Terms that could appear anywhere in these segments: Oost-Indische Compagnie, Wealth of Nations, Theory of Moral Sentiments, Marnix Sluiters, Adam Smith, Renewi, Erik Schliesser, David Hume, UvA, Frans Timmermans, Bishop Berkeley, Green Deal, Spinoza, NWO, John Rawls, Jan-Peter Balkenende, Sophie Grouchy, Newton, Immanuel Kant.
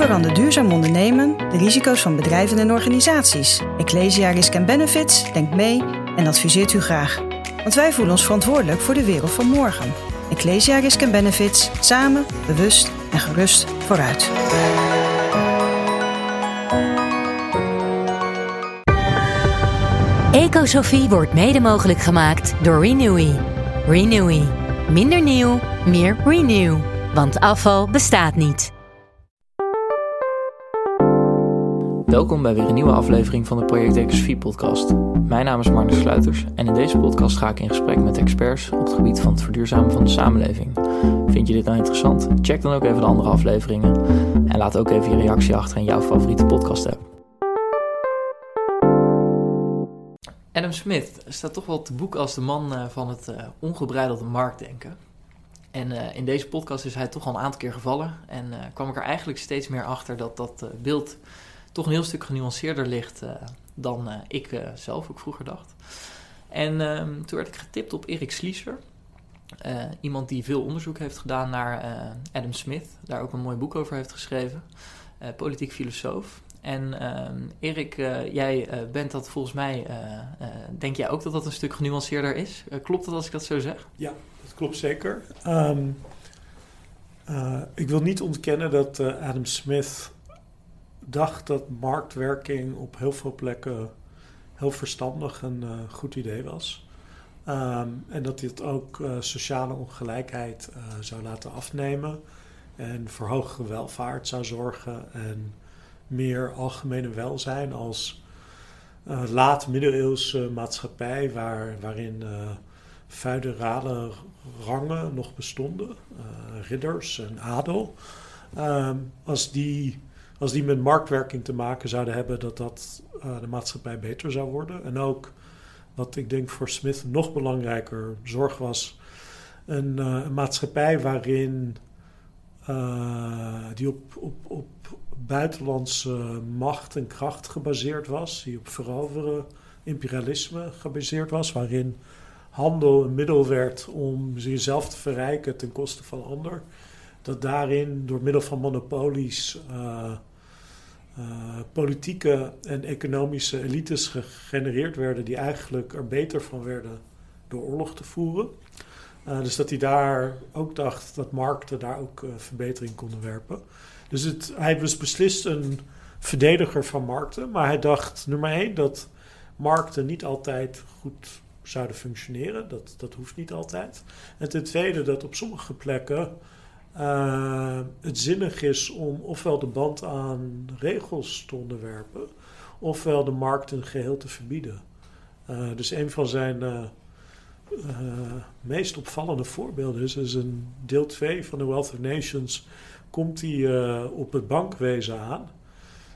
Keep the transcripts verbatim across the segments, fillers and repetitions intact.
over aan de duurzaam ondernemen, de risico's van bedrijven en organisaties. Ecclesia Risk en Benefits denkt mee en adviseert u graag. Want wij voelen ons verantwoordelijk voor de wereld van morgen. Ecclesia Risk en Benefits, samen, bewust en gerust vooruit. Eco-Sophie wordt mede mogelijk gemaakt door Renewi. Renewi. Minder nieuw, meer renew. Want afval bestaat niet. Welkom bij weer een nieuwe aflevering van de Project Eco-Sophie podcast. Mijn naam is Marnix Sluiters en in deze podcast ga ik in gesprek met experts op het gebied van het verduurzamen van de samenleving. Vind je dit nou interessant? Check dan ook even de andere afleveringen en laat ook even je reactie achter in jouw favoriete podcast app. Adam Smith staat toch wel te boek als de man van het ongebreidelde marktdenken. En uh, in deze podcast is hij toch al een aantal keer gevallen. En uh, kwam ik er eigenlijk steeds meer achter dat dat uh, beeld toch een heel stuk genuanceerder ligt uh, dan uh, ik uh, zelf ook vroeger dacht. En uh, toen werd ik getipt op Erik Schliesser. Uh, iemand die veel onderzoek heeft gedaan naar uh, Adam Smith. Daar ook een mooi boek over heeft geschreven. Uh, politiek filosoof. En uh, Erik, uh, jij uh, bent dat volgens mij, uh, uh, denk jij ook dat dat een stuk genuanceerder is? Uh, klopt dat als ik dat zo zeg? Ja, dat klopt zeker. Um, uh, ik wil niet ontkennen dat uh, Adam Smith dacht dat marktwerking op heel veel plekken heel verstandig een uh, goed idee was. Um, en dat dit ook uh, sociale ongelijkheid uh, zou laten afnemen en voor hogere welvaart zou zorgen en meer algemene welzijn als uh, laat-middeleeuwse maatschappij waar, waarin uh, feudale rangen nog bestonden, uh, ridders en adel. Uh, als, die, als die met marktwerking te maken zouden hebben, dat dat uh, de maatschappij beter zou worden. En ook, wat ik denk voor Smith nog belangrijker zorg was, een, uh, een maatschappij waarin uh, die op, op, op buitenlandse macht en kracht gebaseerd was, die op veroveren, imperialisme gebaseerd was, waarin handel een middel werd om jezelf te verrijken ten koste van ander, dat daarin door middel van monopolies uh, uh, politieke en economische elites gegenereerd werden die eigenlijk er beter van werden door oorlog te voeren. Uh, dus dat hij daar ook dacht dat markten daar ook uh, verbetering konden werpen. Dus het, hij was beslist een verdediger van markten. Maar hij dacht, nummer één, dat markten niet altijd goed zouden functioneren. Dat, dat hoeft niet altijd. En ten tweede, dat op sommige plekken uh, het zinnig is om ofwel de band aan regels te onderwerpen, ofwel de markten geheel te verbieden. Uh, dus een van zijn uh, uh, meest opvallende voorbeelden is, is een deel twee van de Wealth of Nations. Komt hij uh, op het bankwezen aan.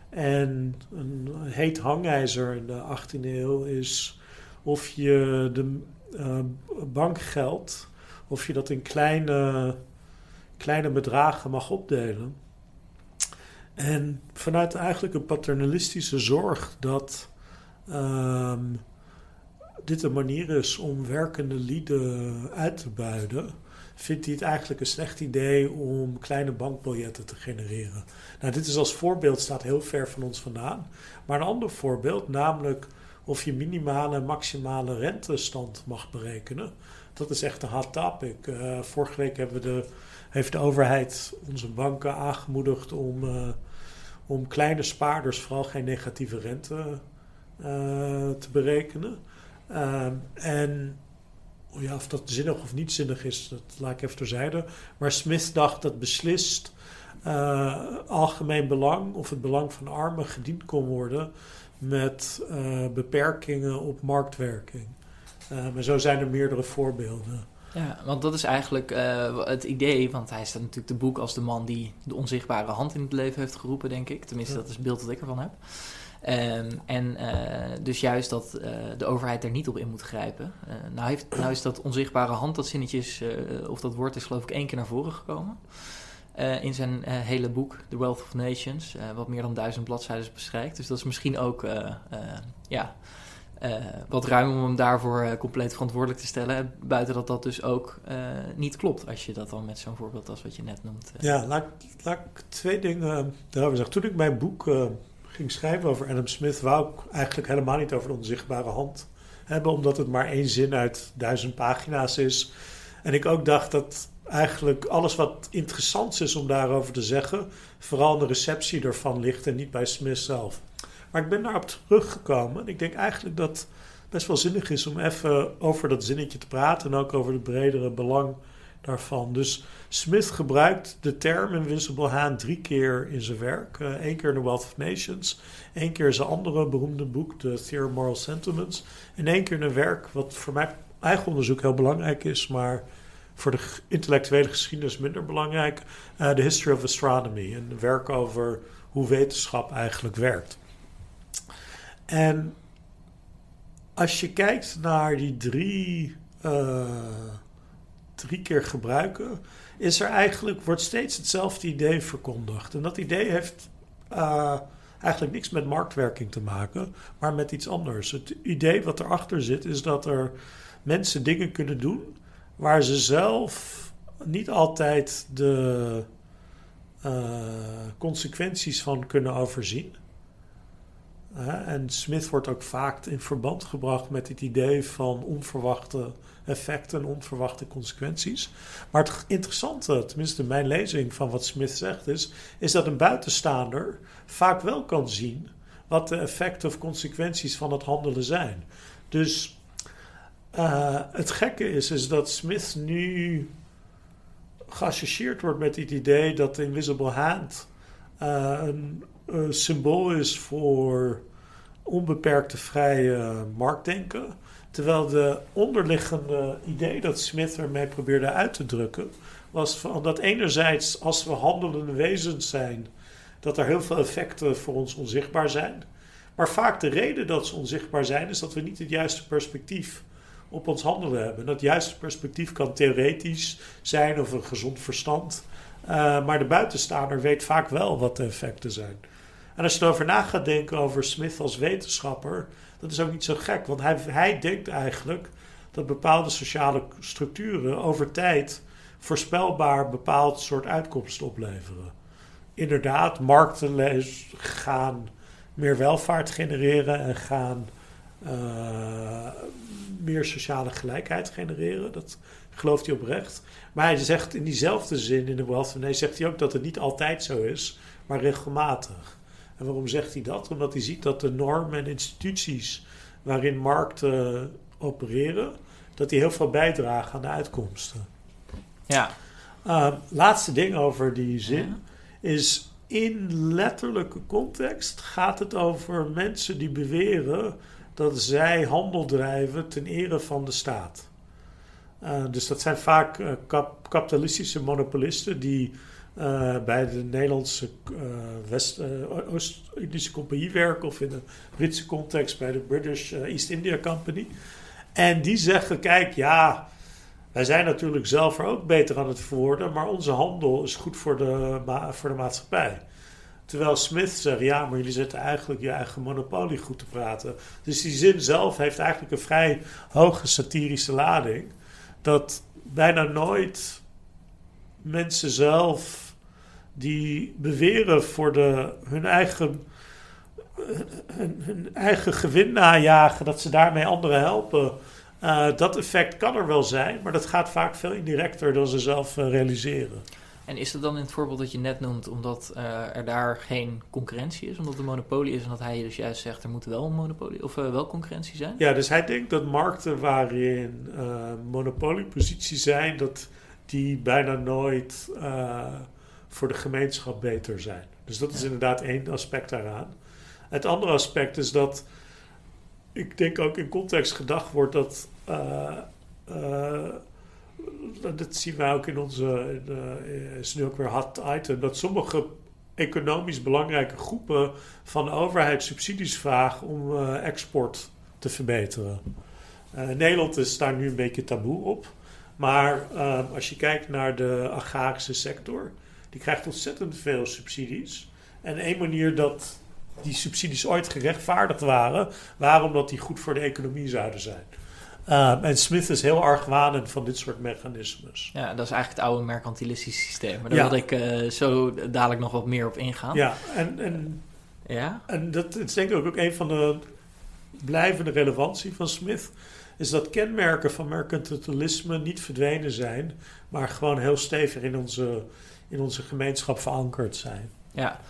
En een heet hangijzer in de achttiende eeuw is of je de uh, bankgeld, of je dat in kleine, kleine bedragen mag opdelen. En vanuit eigenlijk een paternalistische zorg dat uh, dit een manier is om werkende lieden uit te buiten, vindt hij het eigenlijk een slecht idee om kleine bankbiljetten te genereren. Nou, dit is als voorbeeld, staat heel ver van ons vandaan. Maar een ander voorbeeld, namelijk of je minimale en maximale rentestand mag berekenen. Dat is echt een hot topic. Uh, vorige week hebben we de, heeft de overheid onze banken aangemoedigd om, uh, om kleine spaarders vooral geen negatieve rente uh, te berekenen. Uh, en... Ja, of dat zinnig of niet zinnig is, dat laat ik even terzijde. Maar Smith dacht dat beslist uh, algemeen belang of het belang van armen gediend kon worden met uh, beperkingen op marktwerking. Maar uh, zo zijn er meerdere voorbeelden. Ja, want dat is eigenlijk uh, het idee, want hij staat natuurlijk te boek als de man die de onzichtbare hand in het leven heeft geroepen, denk ik. Tenminste, ja. Dat is het beeld dat ik ervan heb. Um, en uh, dus juist dat uh, de overheid er niet op in moet grijpen. Uh, nou, heeft, nou is dat onzichtbare hand, dat zinnetje is, uh, of dat woord is geloof ik één keer naar voren gekomen. Uh, in zijn uh, hele boek, The Wealth of Nations, uh, wat meer dan duizend bladzijden beschrijft. Dus dat is misschien ook uh, uh, ja, uh, wat ruim om hem daarvoor uh, compleet verantwoordelijk te stellen. Buiten dat dat dus ook uh, niet klopt als je dat dan met zo'n voorbeeld als wat je net noemt. Uh. Ja, laat, Laat ik twee dingen daarover zeggen. Toen ik mijn boek uh, ging schrijven over Adam Smith, wou ik eigenlijk helemaal niet over de onzichtbare hand hebben, omdat het maar één zin uit duizend pagina's is. En ik ook dacht dat eigenlijk alles wat interessant is om daarover te zeggen, vooral de receptie ervan ligt en niet bij Smith zelf. Maar ik ben daarop teruggekomen en ik denk eigenlijk dat het best wel zinnig is om even over dat zinnetje te praten en ook over het bredere belang daarvan. Dus Smith gebruikt de term Invisible Hand drie keer in zijn werk. Uh, Eén keer in The Wealth of Nations, één keer in zijn andere beroemde boek, The Theory of Moral Sentiments, en één keer in een werk wat voor mijn eigen onderzoek heel belangrijk is, maar voor de intellectuele geschiedenis minder belangrijk, uh, The History of Astronomy, een werk over hoe wetenschap eigenlijk werkt. En als je kijkt naar die drie, uh, drie keer gebruiken, is er eigenlijk, wordt steeds hetzelfde idee verkondigd. En dat idee heeft uh, eigenlijk niks met marktwerking te maken, maar met iets anders. Het idee wat erachter zit is dat er mensen dingen kunnen doen waar ze zelf niet altijd de uh, consequenties van kunnen overzien. Uh, en Smith wordt ook vaak in verband gebracht met het idee van onverwachte effecten en onverwachte consequenties. Maar het interessante, tenminste mijn lezing van wat Smith zegt is, is dat een buitenstaander vaak wel kan zien wat de effecten of consequenties van het handelen zijn. Dus uh, het gekke is, is dat Smith nu geassocieerd wordt met het idee dat de invisible hand uh, een Uh, symbool is voor onbeperkte vrije marktdenken. Terwijl de onderliggende idee dat Smith ermee probeerde uit te drukken was van dat enerzijds als we handelende wezens zijn, dat er heel veel effecten voor ons onzichtbaar zijn. Maar vaak de reden dat ze onzichtbaar zijn is dat we niet het juiste perspectief op ons handelen hebben. En dat juiste perspectief kan theoretisch zijn of een gezond verstand. Uh, maar de buitenstaander weet vaak wel wat de effecten zijn. En als je erover na gaat denken over Smith als wetenschapper, dat is ook niet zo gek. Want hij, hij denkt eigenlijk dat bepaalde sociale structuren over tijd voorspelbaar bepaald soort uitkomsten opleveren. Inderdaad, markten gaan meer welvaart genereren en gaan uh, meer sociale gelijkheid genereren. Dat gelooft hij oprecht. Maar hij zegt in diezelfde zin in de Wealth of Nations, zegt hij ook dat het niet altijd zo is, maar regelmatig. En waarom zegt hij dat? Omdat hij ziet dat de normen en instituties waarin markten opereren, dat die heel veel bijdragen aan de uitkomsten. Ja. Uh, laatste ding over die zin ja. is, in letterlijke context gaat het over mensen die beweren dat zij handel drijven ten ere van de staat. Uh, dus dat zijn vaak uh, kap- kapitalistische monopolisten die uh, bij de Nederlandse uh, West, uh, Oost-Indische Compagnie werken of in de Britse context bij de British uh, East India Company. En die zeggen, kijk, ja, wij zijn natuurlijk zelf er ook beter aan het verwoorden, maar onze handel is goed voor de, ma- voor de maatschappij. Terwijl Smith zegt, ja, maar jullie zitten eigenlijk je eigen monopolie goed te praten. Dus die zin zelf heeft eigenlijk een vrij hoge satirische lading, dat bijna nooit mensen zelf die beweren voor de, hun, eigen, hun, hun eigen gewin najagen, dat ze daarmee anderen helpen. Uh, dat effect kan er wel zijn, maar dat gaat vaak veel indirecter dan ze zelf uh, realiseren. En is dat dan in het voorbeeld dat je net noemt, omdat uh, er daar geen concurrentie is, omdat er monopolie is en dat hij dus juist zegt, er moet wel een monopolie of uh, wel concurrentie zijn? Ja, dus hij denkt dat markten waarin uh, monopoliepositie zijn, dat die bijna nooit uh, voor de gemeenschap beter zijn. Dus dat is ja. inderdaad één aspect daaraan. Het andere aspect is dat, ik denk ook in context gedacht wordt dat Uh, uh, dat zien wij ook in onze, in, uh, is nu ook weer hot item, dat sommige economisch belangrijke groepen van de overheid subsidies vragen om uh, export te verbeteren. Uh, Nederland is daar nu een beetje taboe op, maar uh, als je kijkt naar de agrarische sector, die krijgt ontzettend veel subsidies. En één manier dat die subsidies ooit gerechtvaardigd waren, waren omdat die goed voor de economie zouden zijn. Uh, en Smith is heel argwanend van dit soort mechanismes. Ja, dat is eigenlijk het oude mercantilistische systeem. Maar daar ja. wil ik uh, zo dadelijk nog wat meer op ingaan. Ja, en, en, uh, ja? en dat is denk ik ook een van de blijvende relevantie van Smith, is dat kenmerken van mercantilisme niet verdwenen zijn, maar gewoon heel stevig in onze, in onze gemeenschap verankerd zijn. Ja,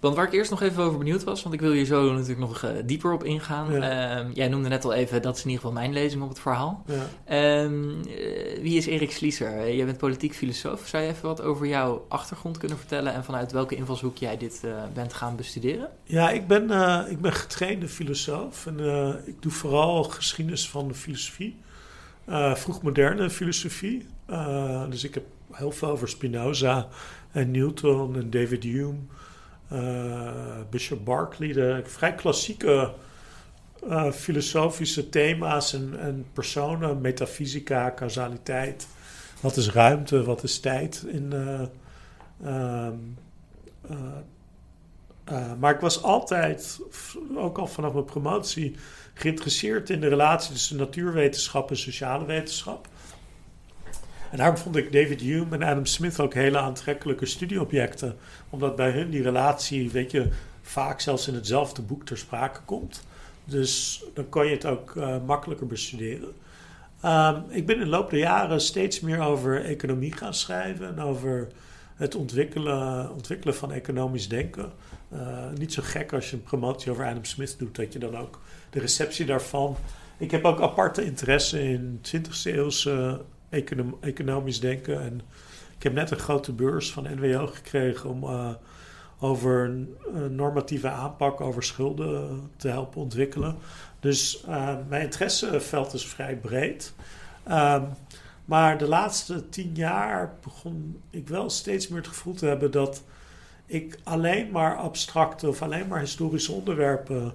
want waar ik eerst nog even over benieuwd was, want ik wil hier zo natuurlijk nog uh, dieper op ingaan. Ja. Um, jij noemde net al even, dat is in ieder geval mijn lezing op het verhaal. Ja. Um, uh, wie is Erik Schliesser? Uh, jij bent politiek filosoof. Zou je even wat over jouw achtergrond kunnen vertellen en vanuit welke invalshoek jij dit uh, bent gaan bestuderen? Ja, ik ben, uh, ik ben getrainde filosoof en uh, ik doe vooral geschiedenis van de filosofie. Uh, vroegmoderne filosofie. Uh, dus ik heb heel veel over Spinoza en Newton en David Hume. Uh, Bishop Berkeley, de vrij klassieke uh, filosofische thema's en, en personen, metafysica, causaliteit, wat is ruimte, wat is tijd. In, uh, uh, uh, uh, maar ik was altijd, ook al vanaf mijn promotie, geïnteresseerd in de relatie tussen natuurwetenschap en sociale wetenschap. En daarom vond ik David Hume en Adam Smith ook hele aantrekkelijke studieobjecten. Omdat bij hun die relatie, weet je, vaak zelfs in hetzelfde boek ter sprake komt. Dus dan kon je het ook uh, makkelijker bestuderen. Um, ik ben in de loop der jaren steeds meer over economie gaan schrijven. En over het ontwikkelen, ontwikkelen van economisch denken. Uh, niet zo gek als je een promotie over Adam Smith doet, dat je dan ook de receptie daarvan. Ik heb ook aparte interesse in twintigste eeuwse... Uh, Econom- economisch denken. En ik heb net een grote beurs van N W O gekregen om uh, over een, een normatieve aanpak over schulden te helpen ontwikkelen. Dus uh, mijn interesseveld is vrij breed. Um, maar de laatste tien jaar begon ik wel steeds meer het gevoel te hebben dat ik alleen maar abstracte of alleen maar historische onderwerpen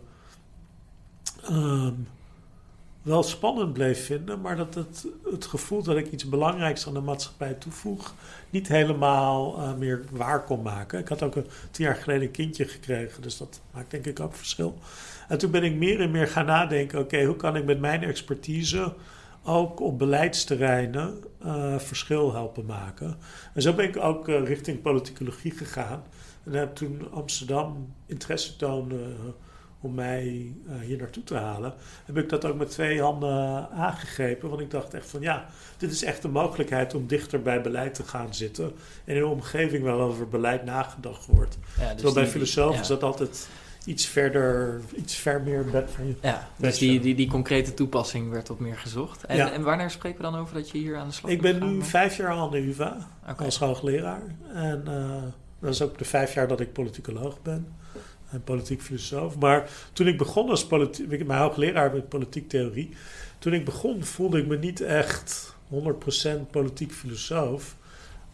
Um, wel spannend bleef vinden, maar dat het, het gevoel dat ik iets belangrijks aan de maatschappij toevoeg niet helemaal uh, meer waar kon maken. Ik had ook een, tien jaar geleden een kindje gekregen, dus dat maakt denk ik ook verschil. En toen ben ik meer en meer gaan nadenken, oké, okay, hoe kan ik met mijn expertise ook op beleidsterreinen uh, verschil helpen maken? En zo ben ik ook uh, richting politicologie gegaan en heb toen Amsterdam interesse toonde Uh, om mij uh, hier naartoe te halen, heb ik dat ook met twee handen aangegrepen. Want ik dacht echt van ja, dit is echt een mogelijkheid om dichter bij beleid te gaan zitten. En in een omgeving waar over beleid nagedacht wordt. Ja, dus terwijl bij filosofen ja. is dat altijd iets verder, iets ver meer bed van je. Ja, dus die, die, die concrete toepassing werd op meer gezocht. En, ja. en wanneer spreken we dan over dat je hier aan de slag bent? Ik ben nu gaan, vijf jaar aan de UvA okay. als hoogleraar. En uh, dat is ook de vijf jaar dat ik politicoloog ben. En politiek filosoof. Maar toen ik begon als politiek, mijn hoogleraar met politiek theorie, toen ik begon voelde ik me niet echt honderd procent politiek filosoof.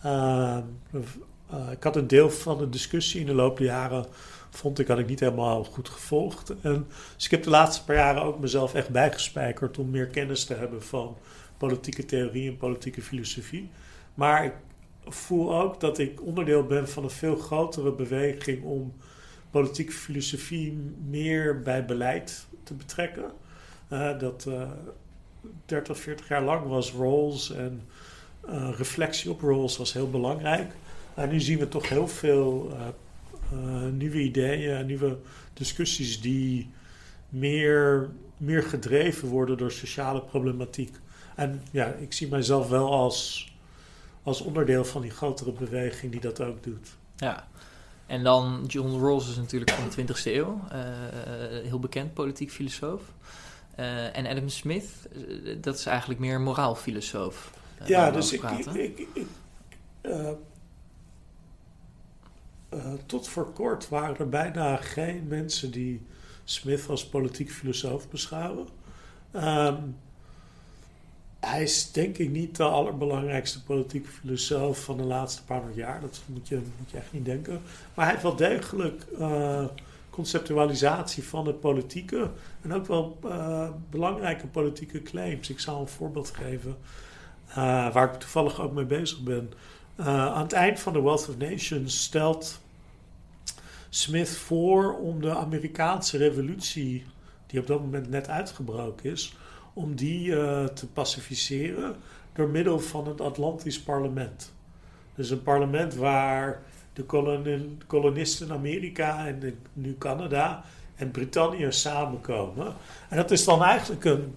Uh, uh, ik had een deel van de discussie in de loop der jaren, vond ik, had ik niet helemaal goed gevolgd. En, dus ik heb de laatste paar jaren ook mezelf echt bijgespijkerd om meer kennis te hebben van politieke theorie en politieke filosofie. Maar ik voel ook dat ik onderdeel ben van een veel grotere beweging om politieke filosofie meer bij beleid te betrekken. Uh, dat uh, dertig, veertig jaar lang was Rawls en uh, reflectie op Rawls was heel belangrijk. En nu zien we toch heel veel uh, uh, nieuwe ideeën, nieuwe discussies die meer, meer gedreven worden door sociale problematiek. En ja, ik zie mijzelf wel als, als onderdeel van die grotere beweging die dat ook doet. Ja. En dan John Rawls is natuurlijk van de twintigste eeuw. Uh, heel bekend politiek filosoof. Uh, en Adam Smith, uh, dat is eigenlijk meer moraalfilosoof. Uh, ja, dus ik... ik, ik, ik uh, uh, tot voor kort waren er bijna geen mensen die Smith als politiek filosoof beschouwen. Um, hij is denk ik niet de allerbelangrijkste politieke filosoof van de laatste paar honderd jaar. Dat moet je, moet je echt niet denken. Maar hij heeft wel degelijk uh, conceptualisatie van het politieke. En ook wel uh, belangrijke politieke claims. Ik zal een voorbeeld geven uh, waar ik toevallig ook mee bezig ben. Uh, aan het eind van The Wealth of Nations stelt Smith voor om de Amerikaanse revolutie, die op dat moment net uitgebroken is, om die uh, te pacificeren door middel van het Atlantisch parlement. Dus een parlement waar de kolon- kolonisten in Amerika en de, nu Canada en Brittannië samenkomen. En dat is dan eigenlijk een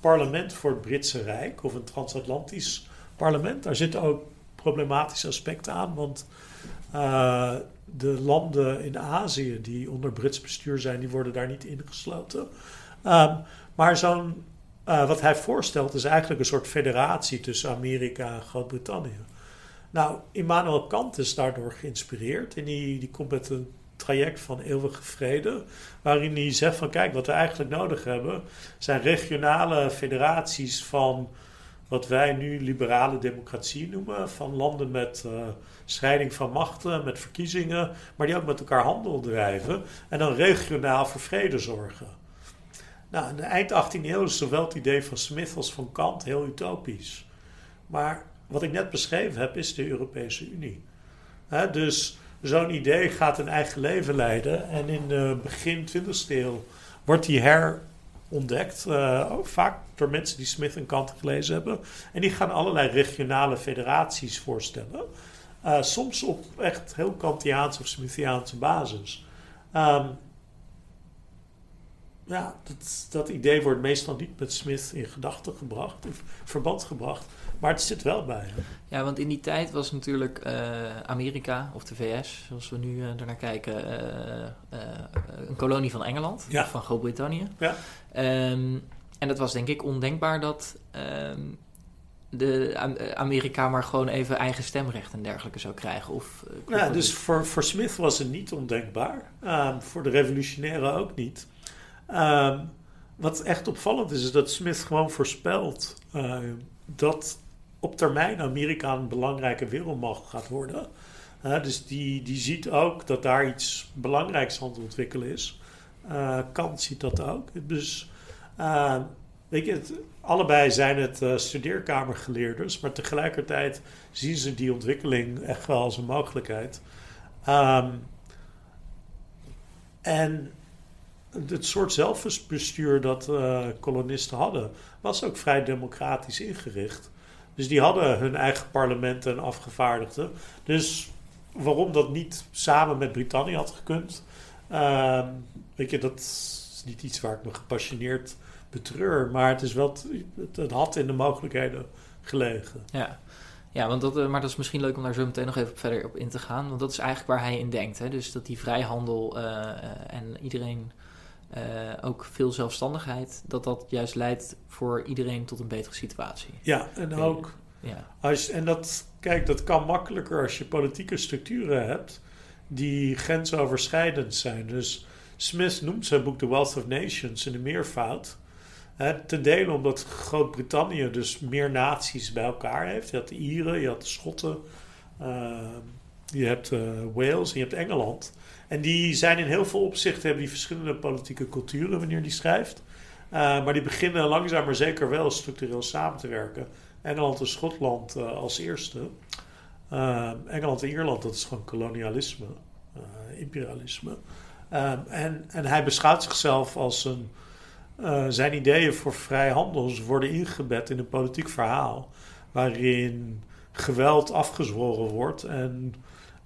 parlement voor het Britse Rijk of een transatlantisch parlement. Daar zitten ook problematische aspecten aan, want uh, de landen in Azië die onder Brits bestuur zijn, die worden daar niet ingesloten. Um, maar zo'n, uh, wat hij voorstelt is eigenlijk een soort federatie tussen Amerika en Groot-Brittannië. Nou, Immanuel Kant is daardoor geïnspireerd en die, die komt met een traject van eeuwige vrede, waarin hij zegt van kijk, wat we eigenlijk nodig hebben zijn regionale federaties van wat wij nu liberale democratie noemen, van landen met uh, scheiding van machten, met verkiezingen, maar die ook met elkaar handel drijven en dan regionaal voor vrede zorgen. Nou, in de eind achttiende eeuw is zowel het idee van Smith als van Kant heel utopisch. Maar wat ik net beschreven heb is de Europese Unie. He, dus zo'n idee gaat een eigen leven leiden en in de begin twintigste eeuw wordt die herontdekt. Uh, ook vaak door mensen die Smith en Kant gelezen hebben. En die gaan allerlei regionale federaties voorstellen. Uh, soms op echt heel Kantiaans of Smithiaanse basis. Um, ja, dat, dat idee wordt meestal niet met Smith in gedachten gebracht of verband gebracht. Maar het zit wel bij hem. Ja, want in die tijd was natuurlijk uh, Amerika of de V S, zoals we nu uh, ernaar kijken, uh, uh, een kolonie van Engeland, ja. Van Groot-Brittannië. Ja. Um, en dat was denk ik ondenkbaar dat um, de Amerika maar gewoon even eigen stemrecht en dergelijke zou krijgen. Of, uh, ja, dus voor, voor Smith was het niet ondenkbaar. Um, voor de revolutionaire ook niet. Um, wat echt opvallend is, is dat Smith gewoon voorspelt uh, dat op termijn Amerika een belangrijke wereldmacht gaat worden. Uh, dus die, die ziet ook dat daar iets belangrijks aan te ontwikkelen is. Uh, Kant ziet dat ook. Dus, uh, weet je, het, allebei zijn het uh, studeerkamergeleerders, maar tegelijkertijd zien ze die ontwikkeling echt wel als een mogelijkheid. Um, en het soort zelfbestuur dat uh, kolonisten hadden, was ook vrij democratisch ingericht. Dus die hadden hun eigen parlementen en afgevaardigden. Dus waarom dat niet samen met Brittannië had gekund, uh, weet je, dat is niet iets waar ik me gepassioneerd betreur. Maar het, is wel t- het had in de mogelijkheden gelegen. Ja, ja want dat, maar dat is misschien leuk om daar zo meteen nog even verder op in te gaan. Want dat is eigenlijk waar hij in denkt. Hè? Dus dat die vrijhandel uh, en iedereen... Uh, ook veel zelfstandigheid, dat dat juist leidt voor iedereen tot een betere situatie. Ja, en ook... Ja. Als, en dat, kijk, dat kan makkelijker als je politieke structuren hebt die grensoverschrijdend zijn. Dus Smith noemt zijn boek The Wealth of Nations in de meervoud. Hè, ten dele omdat Groot-Brittannië dus meer naties bij elkaar heeft. Je had de Ieren, je had de Schotten, uh, je hebt uh, Wales en je hebt Engeland. En die zijn in heel veel opzichten, hebben die verschillende politieke culturen wanneer die schrijft. Uh, maar die beginnen langzaam maar zeker wel structureel samen te werken. Engeland en Schotland uh, als eerste. Uh, Engeland en Ierland, dat is gewoon kolonialisme, uh, imperialisme. Uh, en, en hij beschouwt zichzelf als een... Uh, zijn ideeën voor vrijhandel worden ingebed in een politiek verhaal. Waarin geweld afgezworen wordt en...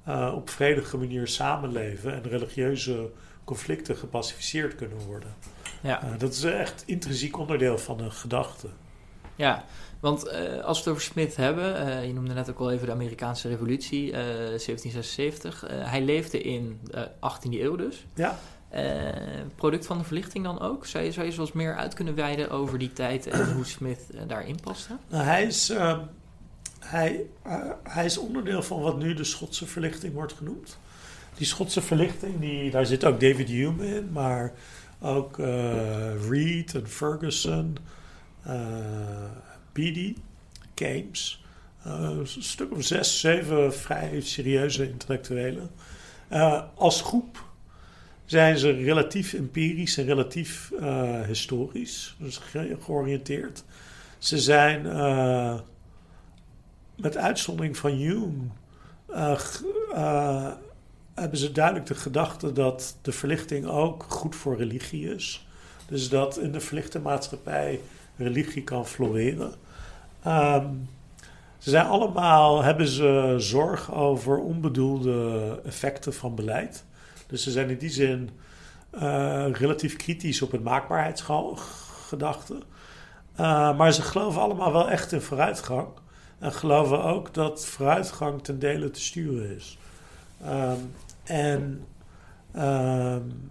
Uh, op vredige manier samenleven en religieuze conflicten gepacificeerd kunnen worden. Ja. Uh, dat is echt intrinsiek onderdeel van de gedachte. Ja, want uh, als we het over Smith hebben, uh, je noemde net ook al even de Amerikaanse revolutie, uh, zeventien zesenzeventig. Uh, hij leefde in de achttiende eeuw dus. Ja. Uh, product van de verlichting dan ook? Zou je, zou je zoals meer uit kunnen wijden over die tijd en hoe Smith uh, daarin paste? Nou, hij is... Uh, Hij, uh, hij is onderdeel van wat nu de Schotse verlichting wordt genoemd. Die Schotse verlichting, die, daar zit ook David Hume in, maar ook uh, Reed en Ferguson, uh, Beattie, Keynes. Uh, een stuk of zes, zeven vrij serieuze intellectuelen. Uh, als groep zijn ze relatief empirisch en relatief uh, historisch, dus ge- georiënteerd. Ze zijn... Uh, Met uitzondering van Hume uh, uh, hebben ze duidelijk de gedachte dat de verlichting ook goed voor religie is. Dus dat in de verlichte maatschappij religie kan floreren. Um, ze zijn allemaal, hebben ze zorg over onbedoelde effecten van beleid. Dus ze zijn in die zin uh, relatief kritisch op het maakbaarheidsgedachte. Uh, maar ze geloven allemaal wel echt in vooruitgang. En geloven ook dat vooruitgang ten dele te sturen is. Um, en um,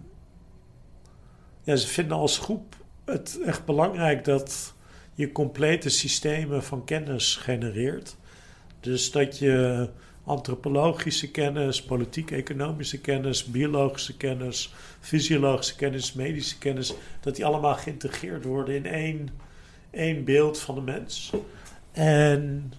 ja, ze vinden als groep het echt belangrijk dat je complete systemen van kennis genereert. Dus dat je antropologische kennis, politiek-economische kennis, biologische kennis, fysiologische kennis, medische kennis, dat die allemaal geïntegreerd worden in één, één beeld van de mens. En,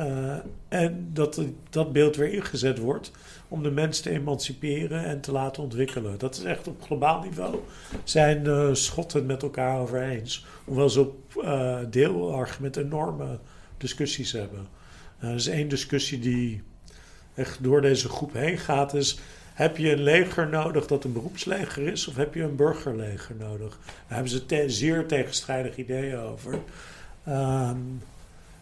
uh, en dat dat beeld weer ingezet wordt om de mens te emanciperen en te laten ontwikkelen. Dat is echt op globaal niveau. Zijn uh, Schotten met elkaar over eens. Hoewel ze op uh, deelargument enorme discussies hebben. Uh, dus één discussie die echt door deze groep heen gaat is: heb je een leger nodig dat een beroepsleger is of heb je een burgerleger nodig? Daar hebben ze te- zeer tegenstrijdige ideeën over. Um,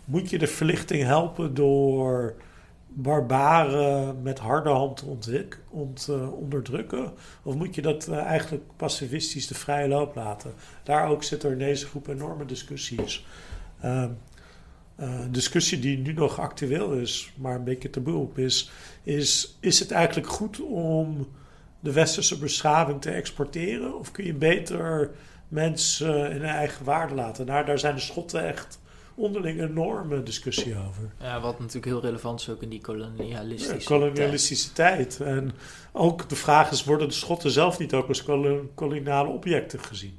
Moet je de verlichting helpen door barbaren met harde hand te ontwik- ont, uh, onderdrukken? Of moet je dat uh, eigenlijk pacifistisch de vrije loop laten? Daar ook zit er in deze groep enorme discussies. Uh, uh, discussie die nu nog actueel is, maar een beetje taboe op is, is... Is het eigenlijk goed om de westerse beschaving te exporteren? Of kun je beter mensen uh, in hun eigen waarde laten? Nou, daar zijn de Schotten echt onderling enorme discussie over. Ja, wat natuurlijk heel relevant is ook in die kolonialistische ja, kolonialistische tijd. tijd. En ook de vraag is, worden de Schotten zelf niet ook als koloniale objecten gezien?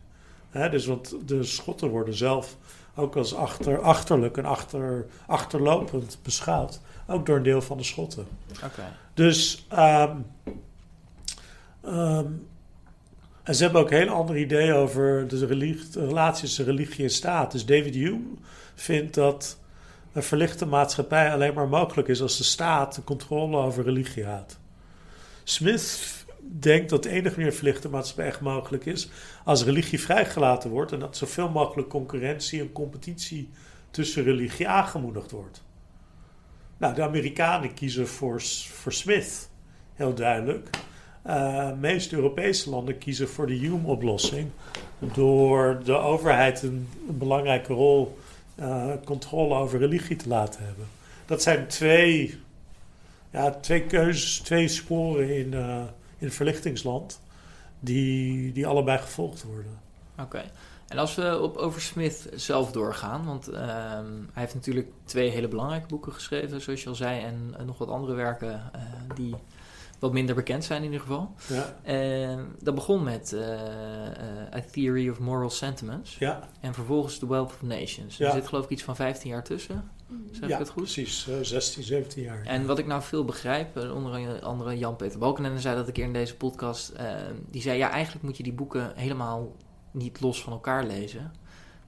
He, dus want de Schotten worden zelf ook als achter, achterlijk en achter, achterlopend beschouwd. Ook door een deel van de Schotten. Okay. Dus Um, um, en ze hebben ook hele andere ideeën over de, religie, de relatie tussen religie en staat. Dus David Hume vindt dat een verlichte maatschappij alleen maar mogelijk is als de staat de controle over religie had. Smith denkt dat de enige meer verlichte maatschappij echt mogelijk is als religie vrijgelaten wordt en dat zoveel mogelijk concurrentie en competitie tussen religie aangemoedigd wordt. Nou, de Amerikanen kiezen voor, voor Smith, heel duidelijk. Uh, de meeste Europese landen kiezen voor de Hume-oplossing door de overheid een, een belangrijke rol uh, controle over religie te laten hebben. Dat zijn twee, ja, twee keuzes, twee sporen in, uh, in verlichtingsland die, die allebei gevolgd worden. Oké, okay. En als we op, over Smith zelf doorgaan, want uh, hij heeft natuurlijk twee hele belangrijke boeken geschreven, zoals je al zei, en, en nog wat andere werken uh, die wat minder bekend zijn in ieder geval. Ja. Uh, dat begon met uh, uh, A Theory of Moral Sentiments. Ja. En vervolgens The Wealth of Nations. Ja. Er zit geloof ik iets van vijftien jaar tussen. Zeg ja, ik het goed? Precies. Uh, zestien, zeventien jaar. En wat ik nou veel begrijp, onder andere Jan-Peter Balkenende zei dat een keer in deze podcast. Uh, die zei, ja, eigenlijk moet je die boeken helemaal niet los van elkaar lezen.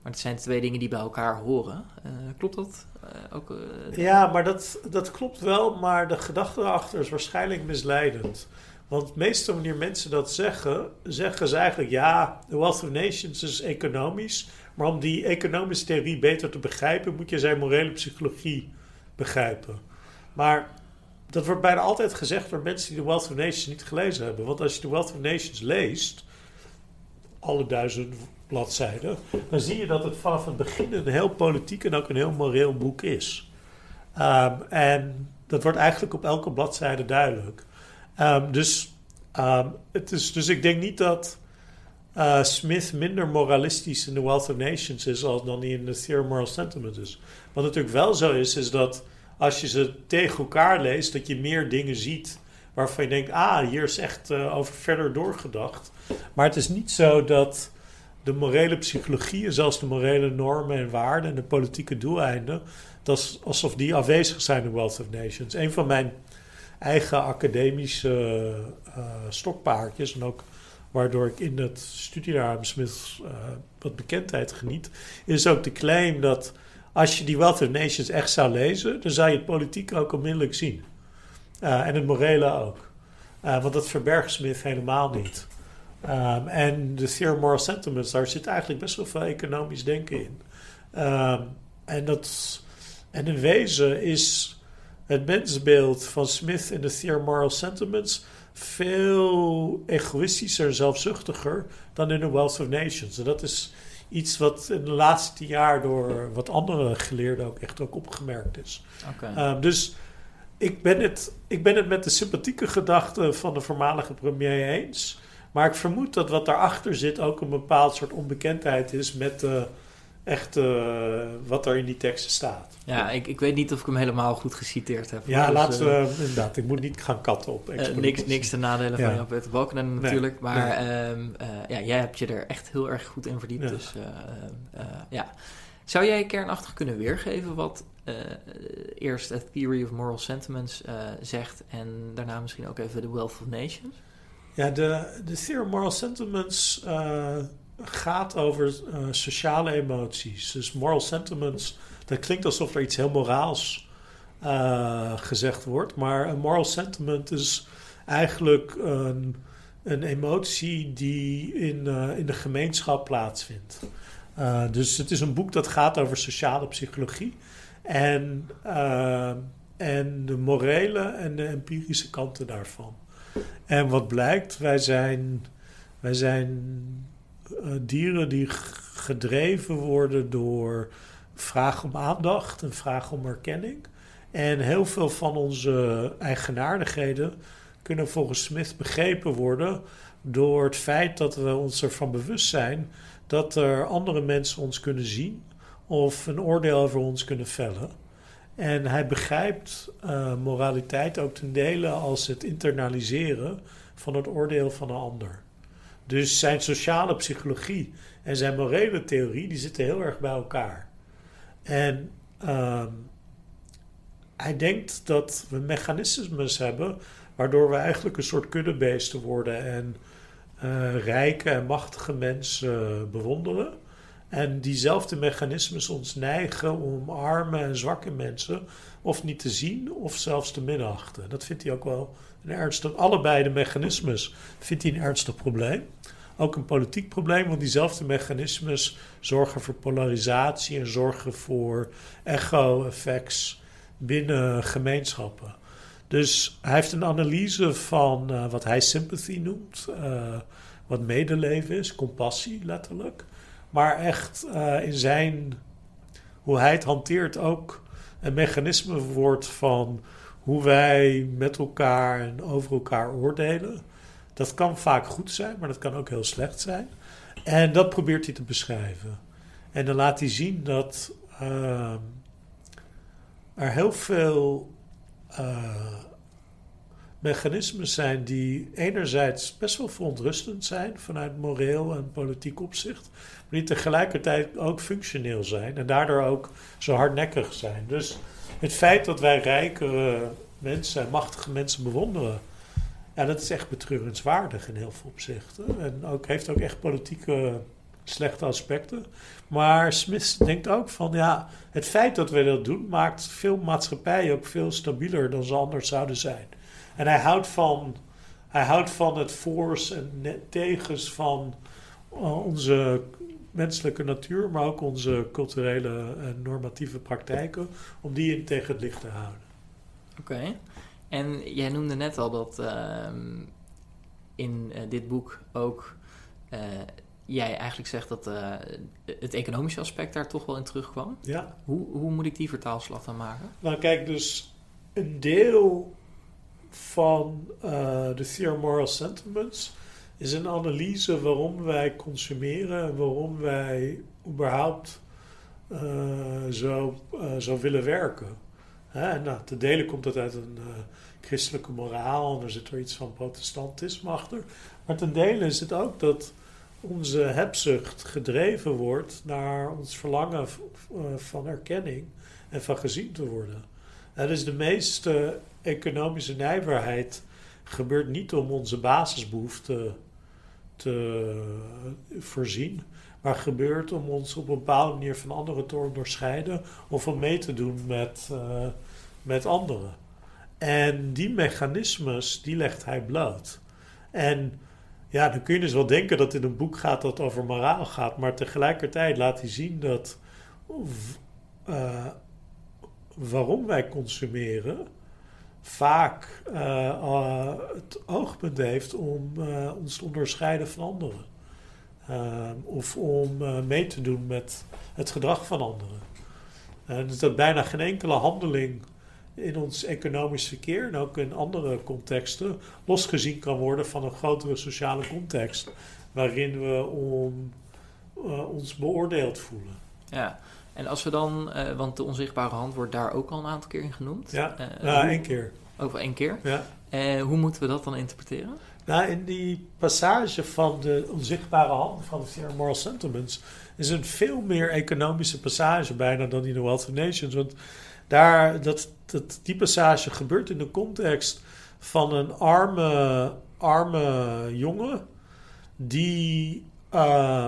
Maar het zijn twee dingen die bij elkaar horen. Uh, klopt dat? Uh, ook, uh, ja, maar dat, dat klopt wel. Maar de gedachte erachter is waarschijnlijk misleidend. Want meestal wanneer mensen dat zeggen, zeggen ze eigenlijk, ja, de Wealth of Nations is economisch. Maar om die economische theorie beter te begrijpen, moet je zijn morele psychologie begrijpen. Maar dat wordt bijna altijd gezegd door mensen die de Wealth of Nations niet gelezen hebben. Want als je de Wealth of Nations leest, alle duizend bladzijden, dan zie je dat het vanaf het begin een heel politiek en ook een heel moreel boek is. Um, en dat wordt eigenlijk op elke bladzijde duidelijk. Um, dus, um, het is, dus ik denk niet dat uh, Smith minder moralistisch in The Wealth of Nations is dan in The Theory of Moral Sentiments is. Wat natuurlijk wel zo is, is dat als je ze tegen elkaar leest, dat je meer dingen ziet waarvan je denkt, ah, hier is echt uh, over verder doorgedacht. Maar het is niet zo dat de morele psychologie en zelfs de morele normen en waarden en de politieke doeleinden, dat is alsof die afwezig zijn in Wealth of Nations. Een van mijn eigen academische uh, stokpaardjes, en ook waardoor ik in het studiejaar Adam Smith uh, wat bekendheid geniet, is ook de claim dat als je die Wealth of Nations echt zou lezen, dan zou je het politiek ook onmiddellijk zien. Uh, en het morele ook. Uh, want dat verbergt Smith helemaal niet. Um, en de Theory of Moral Sentiments, daar zit eigenlijk best wel veel economisch denken in. Uh, en, dat, en in wezen is het mensbeeld van Smith in de Theory of Moral Sentiments veel egoïstischer en zelfzuchtiger dan in de Wealth of Nations. En dat is iets wat in de laatste jaar door wat andere geleerden ook echt ook opgemerkt is. Okay. Uh, dus ik ben, het, ik ben het met de sympathieke gedachten van de voormalige premier eens. Maar ik vermoed dat wat daarachter zit ook een bepaald soort onbekendheid is met uh, echt uh, wat er in die teksten staat. Ja, ik, ik weet niet of ik hem helemaal goed geciteerd heb. Ja, dus, laten we, uh, inderdaad. Ik moet niet gaan katten op. Uh, niks, niks te nadelen ja. van Jan-Peter Balkenende natuurlijk. Nee, maar nee. Um, uh, ja, jij hebt je er echt heel erg goed in verdiept. Ja. Dus uh, uh, ja. Zou jij kernachtig kunnen weergeven wat uh, eerst het Theory of Moral Sentiments uh, zegt en daarna misschien ook even de Wealth of Nations? Ja, de, de Theory of Moral Sentiments uh, gaat over uh, sociale emoties. Dus moral sentiments, dat klinkt alsof er iets heel moraals uh, gezegd wordt. Maar een moral sentiment is eigenlijk een, een emotie die in, uh, in de gemeenschap plaatsvindt. Uh, dus het is een boek dat gaat over sociale psychologie. En, uh, en de morele en de empirische kanten daarvan. En wat blijkt, wij zijn, wij zijn uh, dieren die g- gedreven worden door vraag om aandacht en vraag om erkenning. En heel veel van onze eigenaardigheden kunnen volgens Smith begrepen worden door het feit dat we ons ervan bewust zijn dat er andere mensen ons kunnen zien of een oordeel over ons kunnen vellen. En hij begrijpt uh, moraliteit ook ten dele als het internaliseren van het oordeel van een ander. Dus zijn sociale psychologie en zijn morele theorie, die zitten heel erg bij elkaar. En uh, hij denkt dat we mechanismes hebben waardoor we eigenlijk een soort kuddebeesten worden en uh, rijke en machtige mensen bewonderen. En diezelfde mechanismes ons neigen om arme en zwakke mensen of niet te zien of zelfs te minachten. Dat vindt hij ook wel een ernstig... Allebei de mechanismes vindt hij een ernstig probleem. Ook een politiek probleem, want diezelfde mechanismes zorgen voor polarisatie en zorgen voor echo-effects binnen gemeenschappen. Dus hij heeft een analyse van uh, wat hij sympathy noemt, uh, wat medeleven is, compassie letterlijk. Maar echt uh, in zijn, hoe hij het hanteert, ook een mechanisme wordt van hoe wij met elkaar en over elkaar oordelen. Dat kan vaak goed zijn, maar dat kan ook heel slecht zijn. En dat probeert hij te beschrijven. En dan laat hij zien dat uh, er heel veel uh, mechanismes zijn die enerzijds best wel verontrustend zijn vanuit moreel en politiek opzicht, maar die tegelijkertijd ook functioneel zijn en daardoor ook zo hardnekkig zijn. Dus het feit dat wij rijkere mensen en machtige mensen bewonderen, ja, dat is echt betreurenswaardig in heel veel opzichten. En ook, heeft ook echt politieke slechte aspecten. Maar Smith denkt ook van, ja, het feit dat wij dat doen maakt veel maatschappijen ook veel stabieler dan ze anders zouden zijn. En hij houdt van, hij houdt van het voor's en tegens van onze menselijke natuur, maar ook onze culturele en normatieve praktijken, om die in tegen het licht te houden. Oké. Okay. En jij noemde net al dat uh, in uh, dit boek ook uh, jij eigenlijk zegt dat uh, het economische aspect daar toch wel in terugkwam. Ja. Hoe, hoe moet ik die vertaalslag dan maken? Nou kijk, dus een deel van de uh, Theory of Moral Sentiments is een analyse waarom wij consumeren en waarom wij überhaupt uh, zo, uh, zo willen werken. Hè? En nou, ten dele komt dat uit een uh, christelijke moraal en er zit er iets van protestantisme achter. Maar ten dele is het ook dat onze hebzucht gedreven wordt naar ons verlangen v- uh, van erkenning en van gezien te worden. En dus de meeste economische nijverheid gebeurt niet om onze basisbehoeften te voorzien, maar gebeurt om ons op een bepaalde manier van anderen te onderscheiden of om mee te doen met, uh, met anderen. En die mechanismes, die legt hij bloot. En ja, dan kun je dus wel denken dat in een boek gaat dat over moraal gaat, maar tegelijkertijd laat hij zien dat uh, waarom wij consumeren vaak uh, uh, het oogpunt heeft om uh, ons te onderscheiden van anderen. Uh, of om uh, mee te doen met het gedrag van anderen. Uh, dus dat bijna geen enkele handeling in ons economisch verkeer en ook in andere contexten losgezien kan worden van een grotere sociale context waarin we om, uh, ons beoordeeld voelen. Ja, en als we dan, uh, want de onzichtbare hand wordt daar ook al een aantal keer in genoemd. Ja, uh, nou, hoe, één keer. Over één keer. Ja. Uh, hoe moeten we dat dan interpreteren? Nou, in die passage van de onzichtbare hand van de Theory of Moral Sentiments is een veel meer economische passage bijna dan in de Wealth of Nations. Want daar, dat, dat, die passage gebeurt in de context van een arme, arme jongen die uh,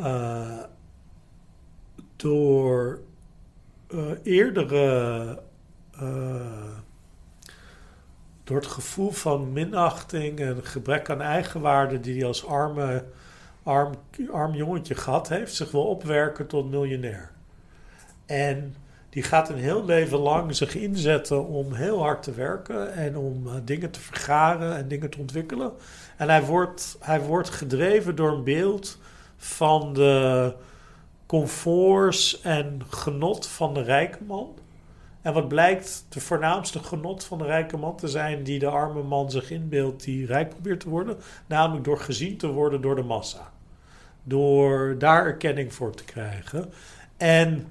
uh, door uh, eerdere... Uh, door het gevoel van minachting en gebrek aan eigenwaarde die hij als arme, arm, arm jongetje gehad heeft, zich wil opwerken tot miljonair. En die gaat een heel leven lang zich inzetten om heel hard te werken en om uh, dingen te vergaren en dingen te ontwikkelen. En hij wordt, hij wordt gedreven door een beeld van de comforts en genot van de rijke man. En wat blijkt de voornaamste genot van de rijke man te zijn die de arme man zich inbeeldt die rijk probeert te worden. Namelijk door gezien te worden door de massa. Door daar erkenning voor te krijgen. En,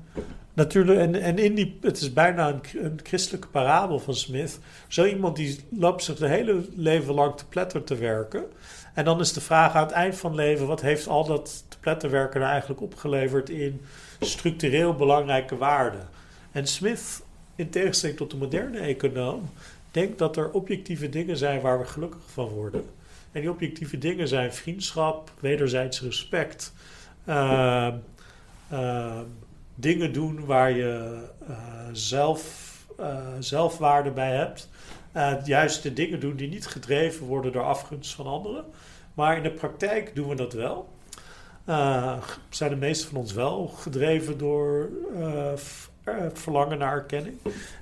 natuurlijk, en, en in die, het is bijna een, een christelijke parabel van Smith. Zo iemand die loopt zich de hele leven lang te pletter te werken. En dan is de vraag aan het eind van het leven, wat heeft al dat te pletterwerken nou eigenlijk opgeleverd in structureel belangrijke waarden? En Smith, in tegenstelling tot de moderne econoom, denkt dat er objectieve dingen zijn waar we gelukkig van worden. En die objectieve dingen zijn vriendschap, wederzijds respect. Uh, uh, dingen doen waar je uh, zelf, uh, zelfwaarde bij hebt. Uh, juist de dingen doen die niet gedreven worden door afgunst van anderen. Maar in de praktijk doen we dat wel. Uh, zijn de meeste van ons wel gedreven door Uh, het verlangen naar erkenning.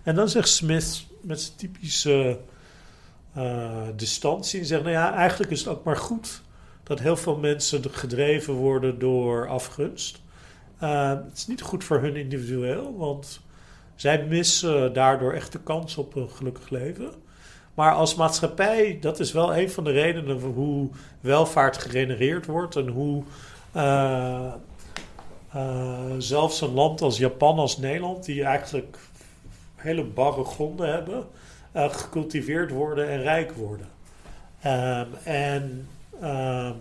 En dan zegt Smith met zijn typische uh, distantie en zegt, nou ja, eigenlijk is het ook maar goed dat heel veel mensen gedreven worden door afgunst. Uh, het is niet goed voor hun individueel, want zij missen daardoor echt de kans op een gelukkig leven. Maar als maatschappij, dat is wel een van de redenen hoe welvaart gegenereerd wordt en hoe Uh, Uh, zelfs een land als Japan, als Nederland, die eigenlijk hele barre gronden hebben, uh, gecultiveerd worden en rijk worden. Um, en, um,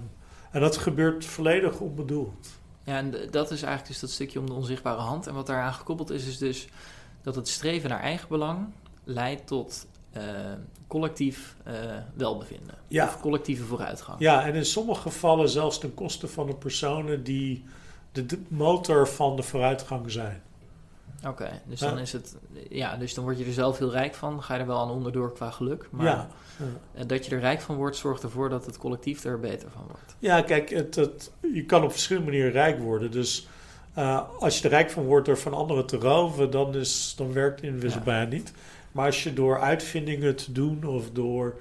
en dat gebeurt volledig onbedoeld. Ja, en d- dat is eigenlijk dus dat stukje om de onzichtbare hand. En wat daaraan gekoppeld is, is dus dat het streven naar eigen belang leidt tot uh, collectief uh, welbevinden. Ja. Of collectieve vooruitgang. Ja, en in sommige gevallen zelfs ten koste van de personen die de motor van de vooruitgang zijn. Oké, okay, dus dan ja. is het, ja, dus dan word je er zelf heel rijk van. Ga je er wel aan onderdoor qua geluk. Maar ja. Ja. Dat je er rijk van wordt, zorgt ervoor dat het collectief er beter van wordt. Ja, kijk, het, het, je kan op verschillende manieren rijk worden. Dus uh, als je er rijk van wordt door van anderen te roven, dan, is, dan werkt inwisselbaar ja. niet. Maar als je door uitvindingen te doen of door